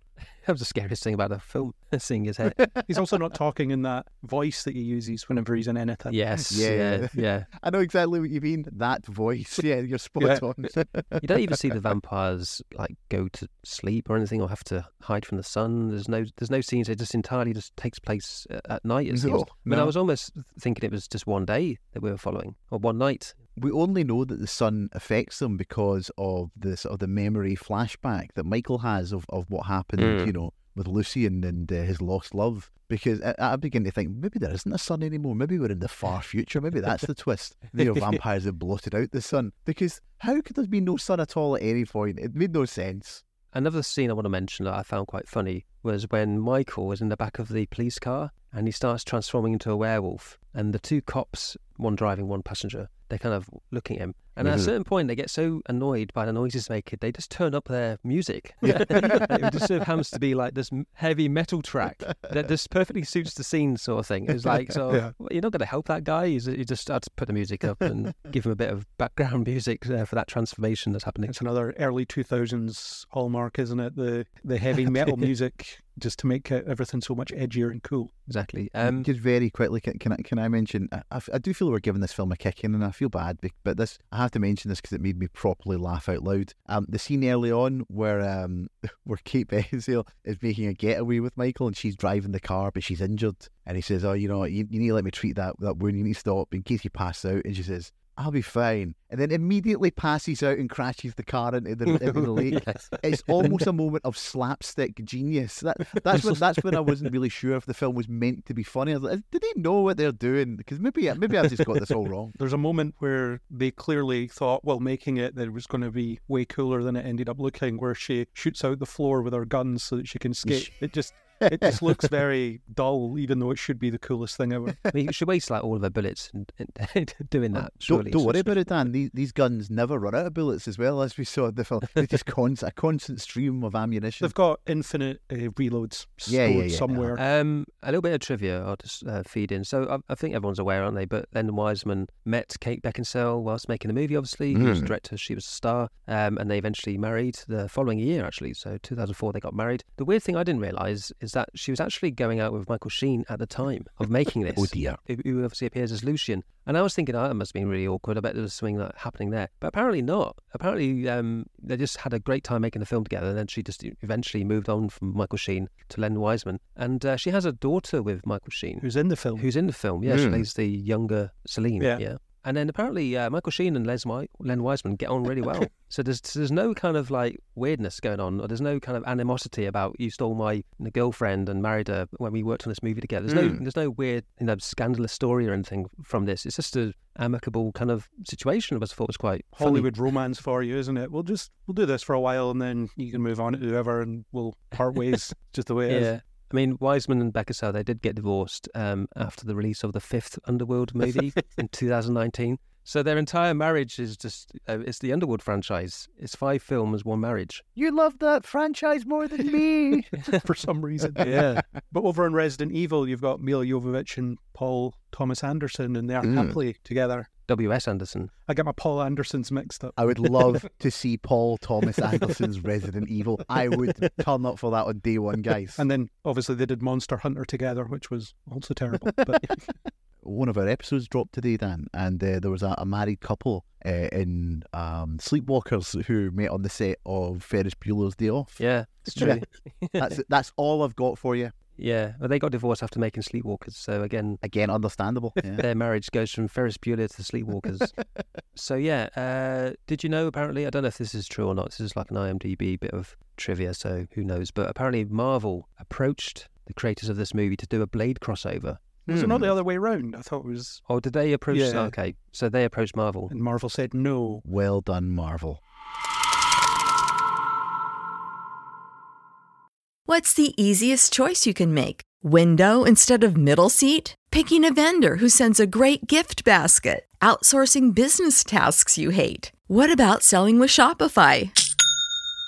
That was the scariest thing about the film, seeing his head. He's also not talking in that voice that he uses whenever he's in anything. Yes. Yeah. I know exactly what you mean. That voice. Yeah, you're spot on. You don't even see the vampires like go to sleep or anything, or have to hide from the sun. There's no scenes. It just entirely just takes place at night. It seems. I was almost thinking it was just one day that we were following, or one night. We only know that the sun affects them because of this, of the memory flashback that Michael has of what happened, you know, with Lucian and his lost love. Because I begin to think, maybe there isn't a sun anymore. Maybe we're in the far future. Maybe that's the twist. The vampires have blotted out the sun. Because how could there be no sun at all at any point? It made no sense. Another scene I want to mention that I found quite funny was when Michael was in the back of the police car and he starts transforming into a werewolf. And the two cops, one driving, one passenger, they're kind of looking at him. And at a certain point, they get so annoyed by the noises they make, they just turn up their music. It just sort of happens to be like this heavy metal track that just perfectly suits the scene sort of thing. It's like, well, you're not going to help that guy. You just start to put the music up and give him a bit of background music for that transformation that's happening. It's another early 2000s hallmark, isn't it? The heavy metal music, just to make everything so much edgier and cool. Exactly. Just very quickly, can I mention, I do feel we're giving this film a kick in, and I feel bad, but this, I have to mention this because it made me properly laugh out loud. The scene early on where Kate Beckinsale is making a getaway with Michael, and she's driving the car, but she's injured, and he says, oh, you know, you need to let me treat that wound, you need to stop in case you pass out, and she says, I'll be fine. And then immediately passes out and crashes the car into the lake. Yes. It's almost a moment of slapstick genius. That's when I wasn't really sure if the film was meant to be funny. I was like, did they know what they're doing? Because maybe I've just got this all wrong. There's a moment where they clearly thought, well, making it that it was going to be way cooler than it ended up looking, where she shoots out the floor with her guns so that she can escape. It just looks very dull, even though it should be the coolest thing ever. I mean, she wastes like all of her bullets and doing that. Don't worry about it, Dan. These guns never run out of bullets, as well as we saw in the film. They just a constant stream of ammunition. They've got infinite reloads stored somewhere. A little bit of trivia I'll just feed in. So I think everyone's aware, aren't they? But Len Wiseman met Kate Beckinsale whilst making the movie. Obviously, he was a director; she was a star, and they eventually married the following year. Actually, so 2004 they got married. The weird thing I didn't realise is that she was actually going out with Michael Sheen at the time of making this. Oh dear. Who obviously appears as Lucian. And I was thinking, oh, that must have been really awkward. I bet there was something happening there. But apparently not. Apparently they just had a great time making the film together, and then she just eventually moved on from Michael Sheen to Len Wiseman. And she has a daughter with Michael Sheen. Who's in the film, yeah. She plays the younger Selene, yeah. And then apparently Michael Sheen and Len Wiseman get on really well. So there's no kind of like weirdness going on, or there's no kind of animosity about you stole my girlfriend and married her when we worked on this movie together. There's no weird, you know, scandalous story or anything from this. It's just a amicable kind of situation. I thought it was quite Hollywood funny. Romance for you, isn't it? We'll do this for a while, and then you can move on to whoever, and we'll part ways. Just the way it is. I mean, Wiseman and Beckinsale, they did get divorced after the release of the 5th Underworld movie in 2019. So their entire marriage is just, it's the Underworld franchise. It's 5 films, 1 marriage. You love that franchise more than me. For some reason. Yeah. But over on Resident Evil, you've got Mila Jovovich and Paul Thomas Anderson, and they're happily together. W.S. Anderson. I get my Paul Andersons mixed up. I would love to see Paul Thomas Anderson's Resident Evil. I would turn up for that on day one, guys. And then, obviously, they did Monster Hunter together, which was also terrible. But... one of our episodes dropped today, Dan, and there was a married couple in Sleepwalkers who met on the set of Ferris Bueller's Day Off. Yeah, it's true. That's all I've got for you. Yeah, well, they got divorced after making Sleepwalkers, so again, understandable. Yeah. Their marriage goes from Ferris Bueller to Sleepwalkers. So yeah, did you know? Apparently, I don't know if this is true or not. This is like an IMDb bit of trivia, so who knows? But apparently, Marvel approached the creators of this movie to do a Blade crossover. Was it not the other way around? I thought it was. Oh, did they approach? Yeah. Okay, so they approached Marvel, and Marvel said no. Well done, Marvel. What's the easiest choice you can make? Window instead of middle seat? Picking a vendor who sends a great gift basket? Outsourcing business tasks you hate? What about selling with Shopify?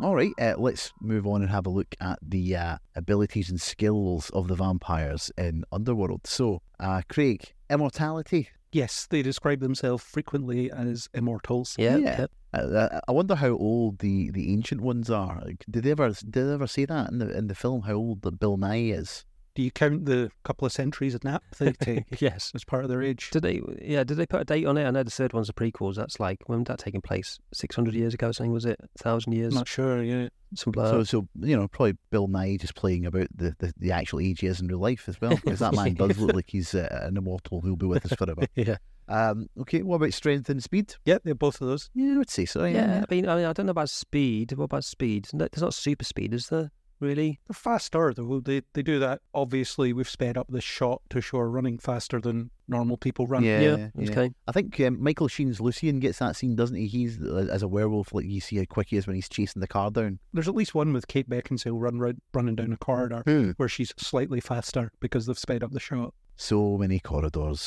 All right, let's move on and have a look at the abilities and skills of the vampires in Underworld. So, Craig, immortality. Yes, they describe themselves frequently as immortals. Yep. I wonder how old the ancient ones are. Did they ever say that in the film, how old the Bill Nighy is? Do you count the couple of centuries of nap they take? Yes, as part of their age. Did they put a date on it? I know the third one's a prequel. That's like, when was that taking place? 600 years ago, something, was it? 1,000 years? Not sure, yeah. Some blur. So probably Bill Nighy just playing about the actual age he is in real life as well, because that man does look like he's an immortal who'll be with us forever. Yeah. Okay, what about strength and speed? Yeah, they're both of those. Yeah, I would say so. Yeah. I mean, I don't know about speed. What about speed? There's not super speed, is there? Really? They're faster, though. They do that. Obviously, we've sped up the shot to show her running faster than normal people run. Yeah. Okay. I think Michael Sheen's Lucian gets that scene, doesn't he? He's, as a werewolf, like, you see how quick he is when he's chasing the car down. There's at least one with Kate Beckinsale running down a corridor where she's slightly faster because they've sped up the shot. So many corridors.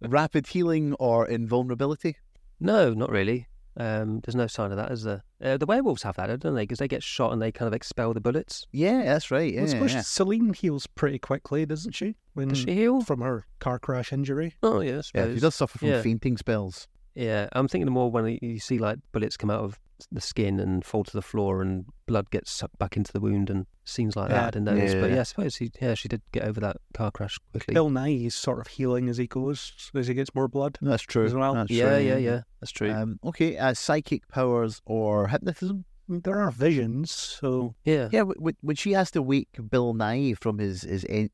Rapid healing or invulnerability? No, not really. There's no sign of that, is there? The werewolves have that, don't they? Because they get shot and they kind of expel the bullets. Yeah, that's right. Yeah, Selene heals pretty quickly, doesn't she? Does she heal? From her car crash injury. Oh, yeah, I suppose. Yeah, she does suffer from fainting spells. Yeah, I'm thinking more when you see, like, bullets come out of the skin and fall to the floor and blood gets sucked back into the wound and scenes like that in those. Yeah. But yeah, I suppose she did get over that car crash quickly. Bill Nighy is sort of healing as he goes, as he gets more blood. That's true. As well. That's true. That's true. Psychic powers or hypnotism? There are visions, so... Yeah, when she has to wake Bill Nighy from his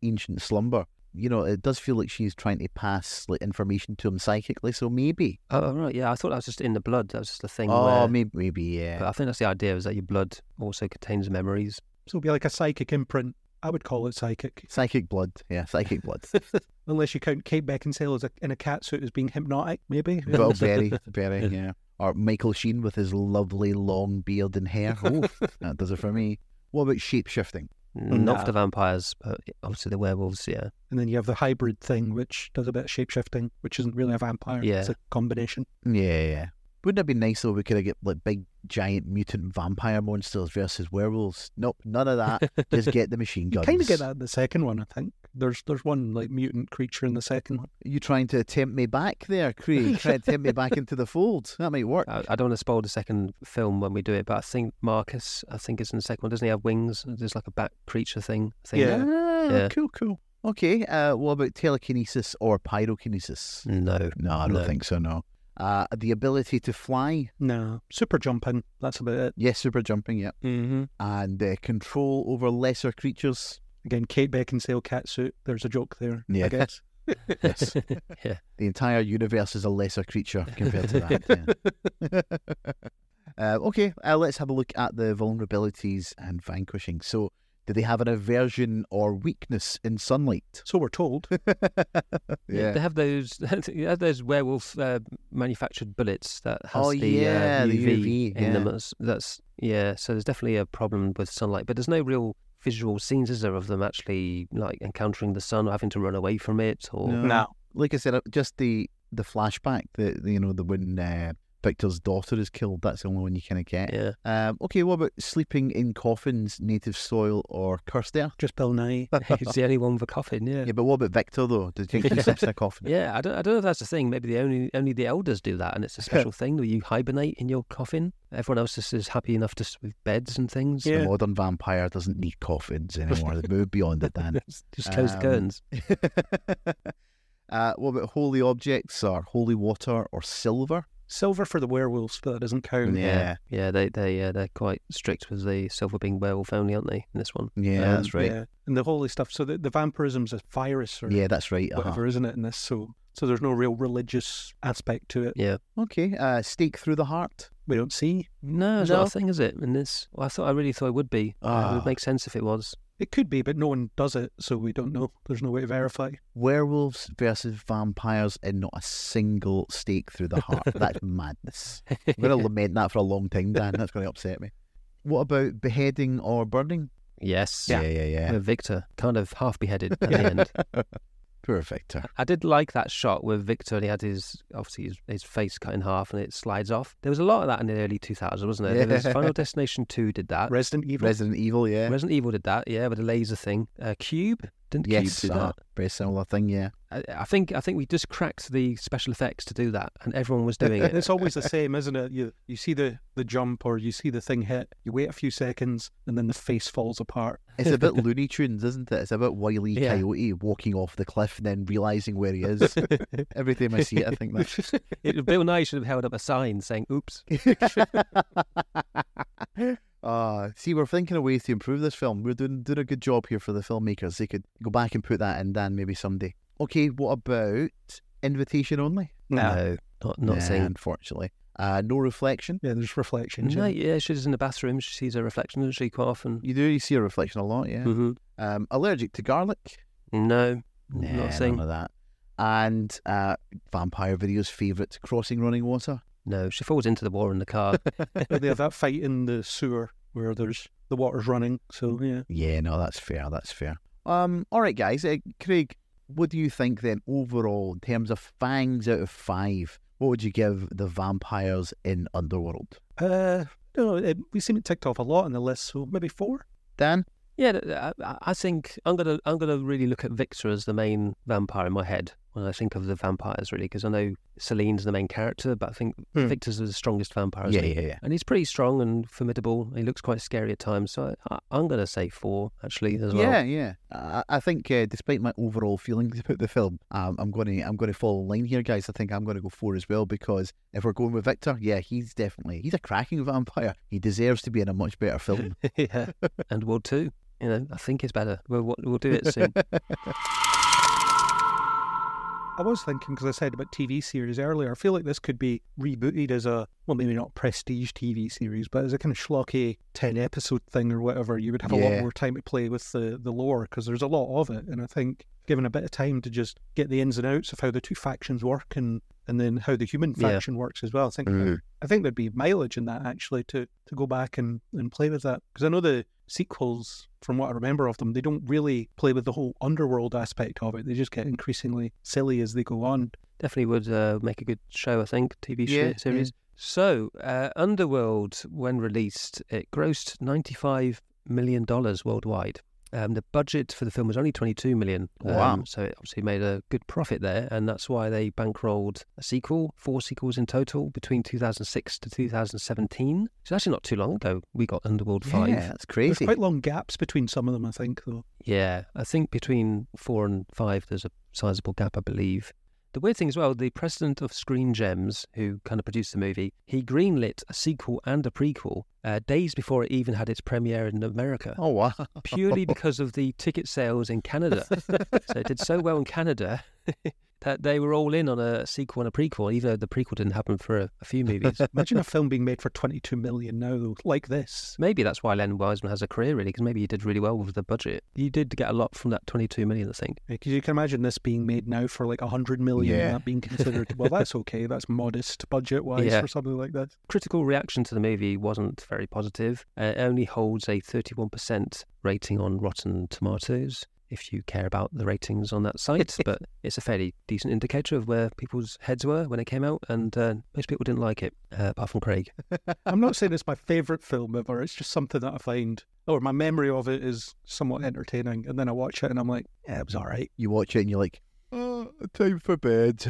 ancient slumber, it does feel like she's trying to pass, like, information to him psychically, so maybe. Oh, right, yeah. I thought that was just in the blood. That was just a thing. Oh, maybe, yeah. But I think that's the idea, is that your blood also contains memories. So it'd be like a psychic imprint. I would call it psychic. Psychic blood, yeah, psychic blood. Unless you count Kate Beckinsale in a catsuit as being hypnotic, maybe. Well, very, yeah. Or Michael Sheen with his lovely long beard and hair. Oh, that does it for me. What about shape-shifting? Not for the vampires, but obviously the werewolves, yeah. And then you have the hybrid thing, which does a bit of shape-shifting, which isn't really a vampire. Yeah. It's a combination. Yeah. Wouldn't it be nice though if we could have get, like, big, giant mutant vampire monsters versus werewolves? Nope, none of that. Just get the machine guns. You kind of get that in the second one, I think. There's one like mutant creature in the second one. You trying to tempt me back there, Craig? Try to tempt me back into the fold. That might work. I don't want to spoil the second film when we do it, but I think Marcus, I think it's in the second one, doesn't he have wings? There's like a bat creature thing. Yeah. Yeah. Cool. Okay, what about telekinesis or pyrokinesis? No, I don't think so, no. The ability to fly? No. Super jumping, that's about it. Yes, super jumping, yeah. Mm-hmm. And control over lesser creatures? Again, Kate Beckinsale catsuit, there's a joke there, yeah. I guess. Yes. Yeah. The entire universe is a lesser creature compared to that. Yeah. Okay, let's have a look at the vulnerabilities and vanquishing. So, do they have an aversion or weakness in sunlight? So we're told. Yeah. They have those werewolf manufactured bullets that has the UV in them. So there's definitely a problem with sunlight, but there's no real visual scenes, is there, of them actually like encountering the sun or having to run away from it? Or no. Like I said, just the flashback, when Victor's daughter is killed, that's the only one you kind of get. Yeah. Okay, what about sleeping in coffins, native soil, or cursed air? Just Bill Nighy. He's the only one with a coffin, yeah. Yeah, but what about Victor, though? Did he sleep in a coffin? Yeah, I don't know if that's the thing. Maybe only the elders do that, and it's a special thing where you hibernate in your coffin. Everyone else is happy enough just with beds and things. Yeah. The modern vampire doesn't need coffins anymore. They've moved beyond it, Dan. Just close the curtains. What about holy objects, or holy water, or silver? Silver for the werewolves, but that doesn't count. Yeah, they're quite strict with the silver being werewolf only, aren't they, in this one? Yeah, that's right. Yeah. And the holy stuff, so the vampirism's a virus or that's right. Whatever, isn't it, in this? So there's no real religious aspect to it. Yeah. Okay, stake through the heart. We don't see. No, it's not a thing, is it, in this? Well, I really thought it would be. It would make sense if it was. It could be, but no one does it, so we don't know. There's no way to verify. Werewolves versus vampires and not a single stake through the heart. That's madness. I'm going to lament that for a long time, Dan. That's going to upset me. What about beheading or burning? Yes. Yeah. Victor, kind of half beheaded at the end. Poor Victor. I did like that shot where Victor, and he had his face cut in half and it slides off. There was a lot of that in the early 2000s, wasn't there? Yeah. There was Final Destination 2 did that. Resident Evil. Resident Evil did that, yeah, with the laser thing. Cube? Didn't Cube do that? Very similar thing, yeah. I think we just cracked the special effects to do that, and everyone was doing it. It's always the same, isn't it? You see the jump, or you see the thing hit, you wait a few seconds, and then the face falls apart. It's a bit Looney Tunes, isn't it? It's a bit Wile E. Coyote walking off the cliff and then realising where he is. Every time I see it, I think that. Bill Nighy should have held up a sign saying, oops. See, we're thinking of ways to improve this film. We're doing a good job here for the filmmakers. They could go back and put that in, Dan, maybe someday. Okay, what about invitation only? No, not saying. Unfortunately. No reflection? Yeah, there's reflection. No, yeah, she's in the bathroom, she sees a reflection, doesn't she, quite often? You see a reflection a lot, yeah. Mm-hmm. Allergic to garlic? No, not saying. None of that. And Vampire Video's favourite, crossing running water? No, she falls into the water in the car. They have that fight in the sewer where there's the water's running, so yeah. Yeah, no, that's fair. All right, guys, Craig, what do you think then overall in terms of fangs out of 5? What would you give the vampires in Underworld? We seem to ticked off a lot on the list, so maybe 4. Dan? Yeah, I think I'm gonna really look at Victor as the main vampire in my head when I think of the vampires, really, because I know Selene's the main character, but I think Victor's the strongest vampire. Yeah. And he's pretty strong and formidable. He looks quite scary at times, so I'm going to say 4, actually, as well. Yeah. I think, despite my overall feelings about the film, I'm going to fall in line here, guys. I think I'm going to go 4 as well, because if we're going with Victor, he's a cracking vampire. He deserves to be in a much better film. Yeah, and World 2. I think it's better. We'll do it soon. I was thinking, because I said about TV series earlier, I feel like this could be rebooted as maybe not prestige TV series, but as a kind of schlocky 10-episode thing or whatever. You would have a lot more time to play with the lore, because there's a lot of it. And I think given a bit of time to just get the ins and outs of how the two factions work and then how the human faction works as well. I think there'd be mileage in that, actually, to go back and play with that. Because I know the sequels, from what I remember of them, they don't really play with the whole underworld aspect of it. They just get increasingly silly as they go on. Definitely would make a good show, I think, TV series. Yeah. So, Underworld, when released, it grossed $95 million worldwide. The budget for the film was only 22 million. Wow. So it obviously made a good profit there, and that's why they bankrolled a sequel, 4 sequels in total between 2006 to 2017. It's actually not too long ago we got Underworld 5. Yeah, that's crazy. There's quite long gaps between some of them, I think, though. Yeah, I think between 4 and 5 there's a sizable gap, I believe. The weird thing as well, the president of Screen Gems, who kind of produced the movie, he greenlit a sequel and a prequel days before it even had its premiere in America. Oh, wow. Purely because of the ticket sales in Canada. So it did so well in Canada that they were all in on a sequel and a prequel, even though the prequel didn't happen for a few movies. Imagine a film being made for 22 million now, though, like this. Maybe that's why Len Wiseman has a career, really, because maybe he did really well with the budget. You did get a lot from that 22 million, I think. Because you can imagine this being made now for like 100 million and that being considered, well, that's okay, that's modest budget-wise for something like that. Critical reaction to the movie wasn't very positive. It only holds a 31% rating on Rotten Tomatoes, if you care about the ratings on that site, but it's a fairly decent indicator of where people's heads were when it came out, and most people didn't like it, apart from Craig. I'm not saying it's my favourite film ever, it's just something that I find, or my memory of it is somewhat entertaining, and then I watch it and I'm like, yeah, it was alright. You watch it and you're like, oh, time for bed.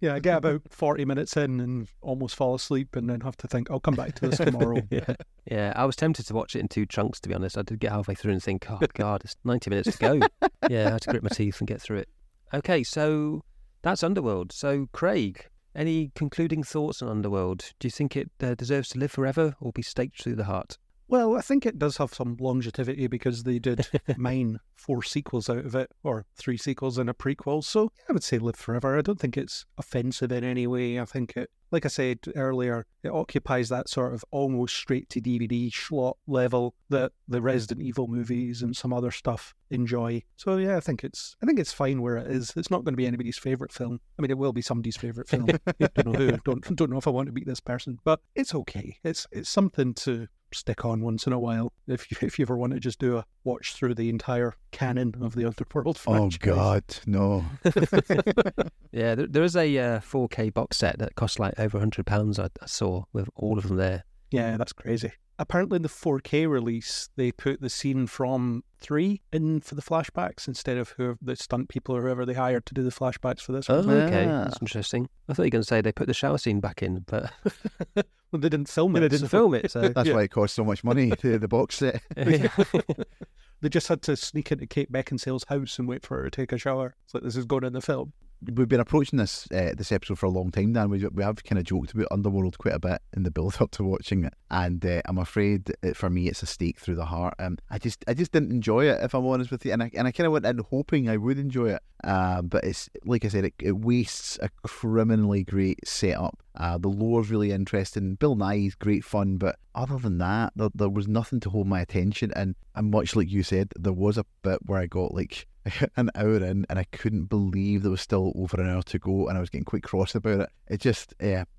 Yeah, I get about 40 minutes in and almost fall asleep and then have to think, I'll come back to this tomorrow. Yeah, I was tempted to watch it in 2 chunks, to be honest. I did get halfway through and think, oh, God, it's 90 minutes to go. Yeah, I had to grit my teeth and get through it. Okay, so that's Underworld. So, Craig, any concluding thoughts on Underworld? Do you think it deserves to live forever or be staked through the heart? Well, I think it does have some longevity because they did mine 4 sequels out of it, or 3 sequels and a prequel. So I would say live forever. I don't think it's offensive in any way. I think it, like I said earlier, it occupies that sort of almost straight to DVD slot level that the Resident Evil movies and some other stuff enjoy. So yeah, I think it's fine where it is. It's not going to be anybody's favourite film. I mean, it will be somebody's favourite film. Don't know who. Don't know if I want to beat this person, but it's okay. It's something to stick on once in a while if you ever want to just do a watch through the entire canon of the Underworld franchise. Oh God, no. Yeah, there is a 4K box set that costs like over £100 I saw with all of them there. Yeah, that's crazy. Apparently in the 4K release they put the scene from 3 in for the flashbacks instead of whoever the stunt people or whoever they hired to do the flashbacks for this one. Okay, that's interesting. I thought you were going to say they put the shower scene back in, but well, they didn't film it. So that's why it cost so much money, the box set. They just had to sneak into Kate Beckinsale's house and wait for her to take a shower. It's like, this is going in the film. We've been approaching this this episode for a long time now, and we have kind of joked about Underworld quite a bit in the build-up to watching it, and I'm afraid for me it's a stake through the heart. I just didn't enjoy it, if I'm honest with you, and I kind of went in hoping I would enjoy it, but it's like I said, it wastes a criminally great setup. The lore's really interesting. Bill Nighy's great fun, but other than that, there was nothing to hold my attention, and much like you said, there was a bit where I got like an hour in and I couldn't believe there was still over an hour to go and I was getting quite cross about it. It just,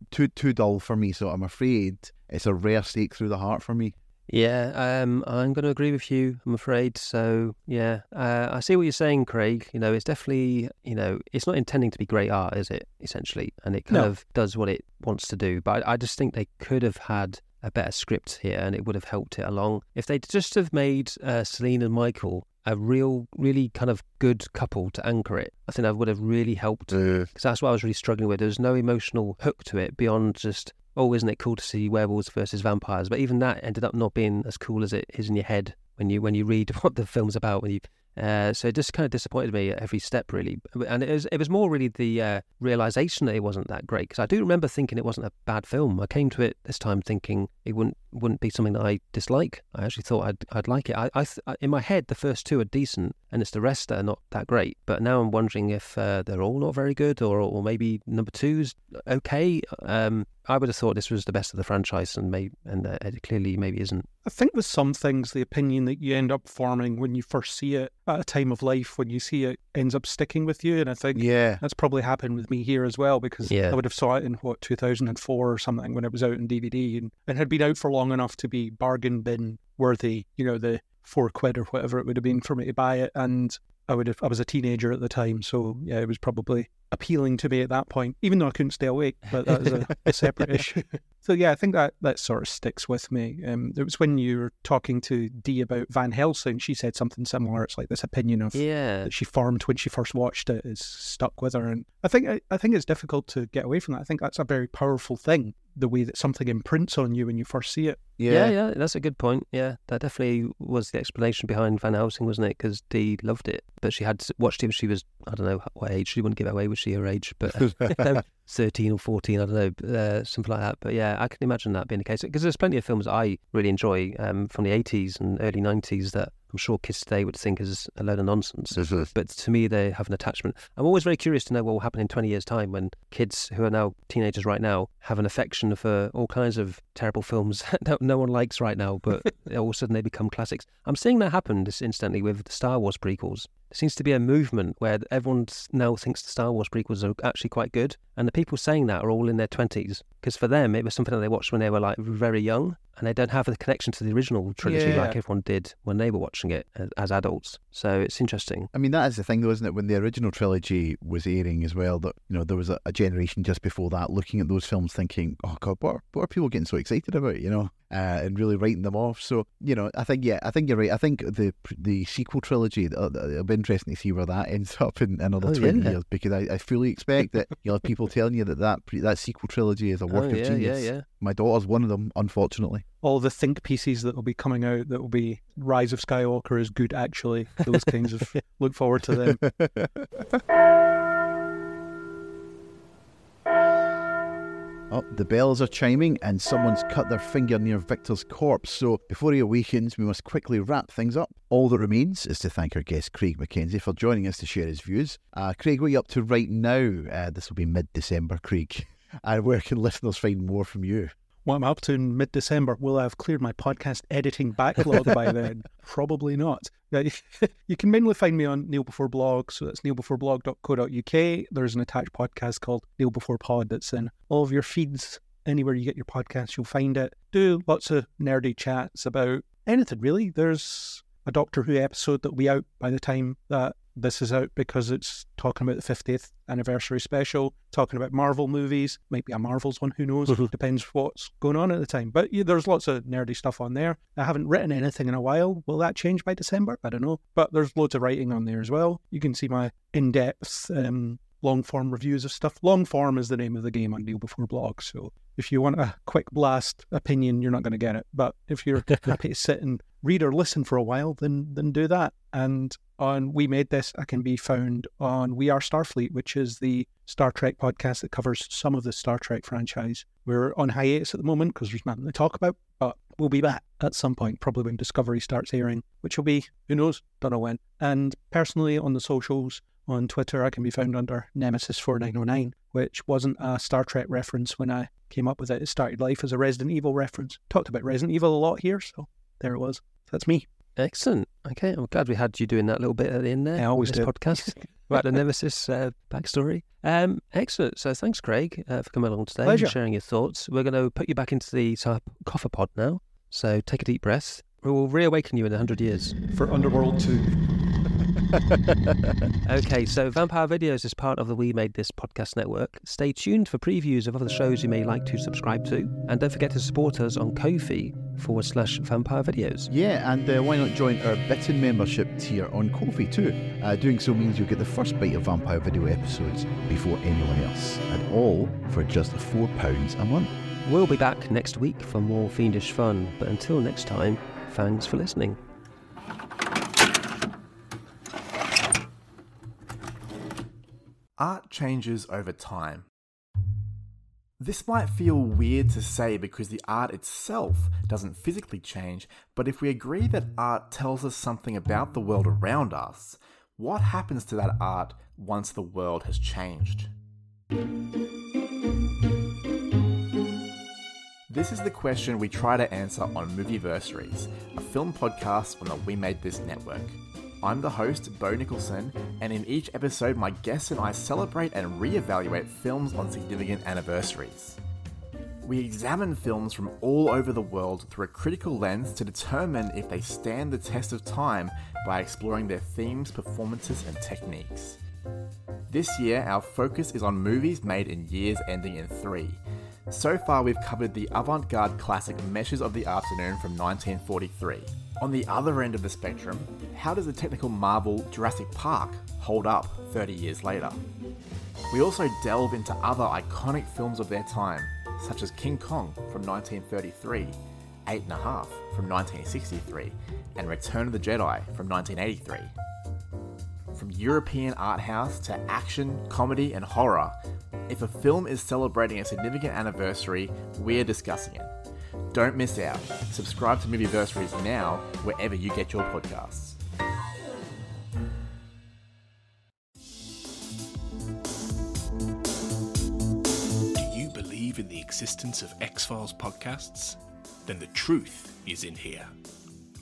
too dull for me, so I'm afraid it's a rare stake through the heart for me. Yeah, I'm going to agree with you, I'm afraid. So, yeah, I see what you're saying, Craig. You know, it's definitely, you know, it's not intending to be great art, is it, essentially? And it kind of does what it wants to do. But I just think they could have had a better script here and it would have helped it along. If they just have made Selene and Michael a really kind of good couple to anchor it, I think that would have really helped, because that's what I was really struggling with. There was no emotional hook to it beyond just, oh, isn't it cool to see werewolves versus vampires? But even that ended up not being as cool as it is in your head when you read what the film's about. So it just kind of disappointed me at every step, really. And it was more really the realisation that it wasn't that great, because I do remember thinking it wasn't a bad film. I came to it this time thinking it wouldn't be something that I dislike. I actually thought I'd like it. In my head, the first 2 are decent, and it's the rest that are not that great. But now I'm wondering if they're all not very good, or maybe number 2's okay. I would have thought this was the best of the franchise, and it clearly maybe isn't. I think with some things, the opinion that you end up forming when you first see it at a time of life when you see it ends up sticking with you, and I think that's probably happened with me here as well, because I would have saw it in 2004 or something when it was out on DVD, and had been out for long enough to be bargain bin worthy, you know, the £4 or whatever it would have been for me to buy it, and I was a teenager at the time, so yeah, it was probably appealing to me at that point, even though I couldn't stay awake, but that was a separate issue. So yeah, I think that sort of sticks with me. It was when you were talking to Dee about Van Helsing, she said something similar. It's like this opinion of that she formed when she first watched it is stuck with her, and I think it's difficult to get away from that. I think that's a very powerful thing, the way that something imprints on you when you first see it. Yeah, that's a good point. Yeah, that definitely was the explanation behind Van Helsing, wasn't it? Because Dee loved it, but she had watched it when she was, I don't know what age, she wouldn't give it away, was she, her age? But 13 or 14, I don't know, something like that. But yeah, I can imagine that being the case, because there's plenty of films I really enjoy from the 80s and early 90s that I'm sure kids today would think is a load of nonsense. But to me, they have an attachment. I'm always very curious to know what will happen in 20 years' time when kids who are now teenagers right now have an affection for all kinds of terrible films that no one likes right now, but all of a sudden they become classics. I'm seeing that happen just instantly with the Star Wars prequels. There seems to be a movement where everyone now thinks the Star Wars prequels are actually quite good, and the people saying that are all in their 20s, because for them it was something that they watched when they were like very young, and they don't have the connection to the original trilogy like everyone did when they were watching it as adults. So it's interesting. I mean, that is the thing though, isn't it? When the original trilogy was airing as well, that, you know, there was a generation just before that looking at those films thinking, oh God, what are people getting so excited about, you know? And really writing them off. So, you know, I think you're right. I think the sequel trilogy, it'll be interesting to see where that ends up in another 20 years, because I fully expect that you'll have people telling you that sequel trilogy is a work of genius. Yeah, yeah. My daughter's one of them, unfortunately. All the think pieces that will be coming out, that will be Rise of Skywalker is good, actually. Those kinds of, look forward to them. Oh, the bells are chiming and someone's cut their finger near Victor's corpse, so before he awakens, we must quickly wrap things up. All that remains is to thank our guest Craig McKenzie for joining us to share his views. Craig, what are you up to right now? This will be mid-December, Craig. Where can listeners find more from you? What I'm up to in mid-December, will I have cleared my podcast editing backlog by then? Probably not. You can mainly find me on Kneel Before Blog, so that's kneelbeforeblog.co.uk. There's an attached podcast called Kneel Before Pod that's in all of your feeds. Anywhere you get your podcasts, you'll find it. Do lots of nerdy chats about anything, really. There's a Doctor Who episode that will be out by the time that this is out, because it's talking about the 50th anniversary special, talking about Marvel movies. Might be a Marvel's one, who knows? Depends what's going on at the time. But yeah, there's lots of nerdy stuff on there. I haven't written anything in a while. Will that change by December? I don't know. But there's loads of writing on there as well. You can see my in-depth long-form reviews of stuff. Long-form is the name of the game on Kneel Before Blog, so if you want a quick blast opinion, you're not going to get it. But if you're happy to sit and read or listen for a while, then do that. And on We Made This, I can be found on We Are Starfleet, which is the Star Trek podcast that covers some of the Star Trek franchise. We're on hiatus at the moment because there's nothing to talk about, but we'll be back at some point, probably when Discovery starts airing, which will be, who knows, don't know when. And personally, on the socials, on Twitter, I can be found under Nemesis4909, which wasn't a Star Trek reference when I came up with it. It started life as a Resident Evil reference. Talked about Resident Evil a lot here, so there it was. That's me. Excellent. Okay, I'm glad we had you doing that little bit at the end there. I always do. Podcast about the Nemesis backstory. Excellent. So thanks, Craig, for coming along today and sharing your thoughts. We're going to put you back into the coffer pod now. So take a deep breath. We will reawaken you in 100 years for Underworld 2. Okay, so Vampire Videos is part of the We Made This podcast network. Stay tuned for previews of other shows you may like to subscribe to, and don't forget to support us on Ko-fi/Vampire Videos. Yeah, and why not join our Bitten membership tier on Ko-fi too? Doing so means you'll get the first bite of Vampire Video episodes before anyone else, and all for just £4 a month. We'll be back next week for more fiendish fun, but until next time, thanks for listening. Art changes over time. This might feel weird to say because the art itself doesn't physically change, but if we agree that art tells us something about the world around us, what happens to that art once the world has changed? This is the question we try to answer on Movieversaries, a film podcast on the We Made This network. I'm the host, Bo Nicholson, and in each episode my guests and I celebrate and re-evaluate films on significant anniversaries. We examine films from all over the world through a critical lens to determine if they stand the test of time by exploring their themes, performances and techniques. This year, our focus is on movies made in years ending in 3. So far, we've covered the avant-garde classic Meshes of the Afternoon from 1943. On the other end of the spectrum, how does the technical marvel Jurassic Park hold up 30 years later? We also delve into other iconic films of their time, such as King Kong from 1933, 8 1/2 from 1963, and Return of the Jedi from 1983. From European art house to action, comedy, and horror, if a film is celebrating a significant anniversary, we're discussing it. Don't miss out. Subscribe to Movieversaries now, wherever you get your podcasts. Do you believe in the existence of X-Files podcasts? Then the truth is in here.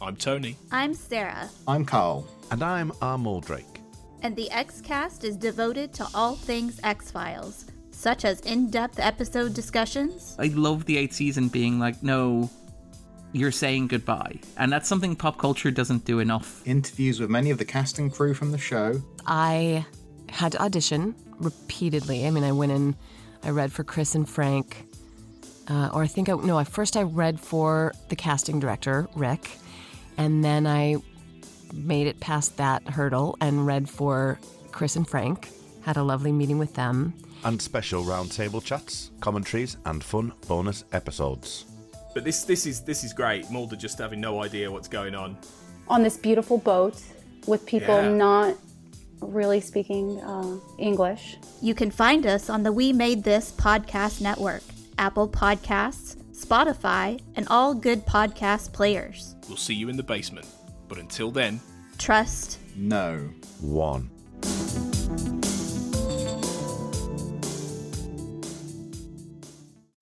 I'm Tony. I'm Sarah. I'm Carl. And I'm R. Muldrake. And the X-Cast is devoted to all things X-Files, such as in-depth episode discussions. I love the 8th season being like, no, you're saying goodbye. And that's something pop culture doesn't do enough. Interviews with many of the cast and crew from the show. I had to audition repeatedly. I mean, I went in, I read for Chris and Frank. First I read for the casting director, Rick. And then I made it past that hurdle and read for Chris and Frank. Had a lovely meeting with them. And special roundtable chats, commentaries, and fun bonus episodes. But this is great. Mulder just having no idea what's going on. On this beautiful boat with people not really speaking English. You can find us on the We Made This podcast network, Apple Podcasts, Spotify, and all good podcast players. We'll see you in the basement. But until then, trust no one.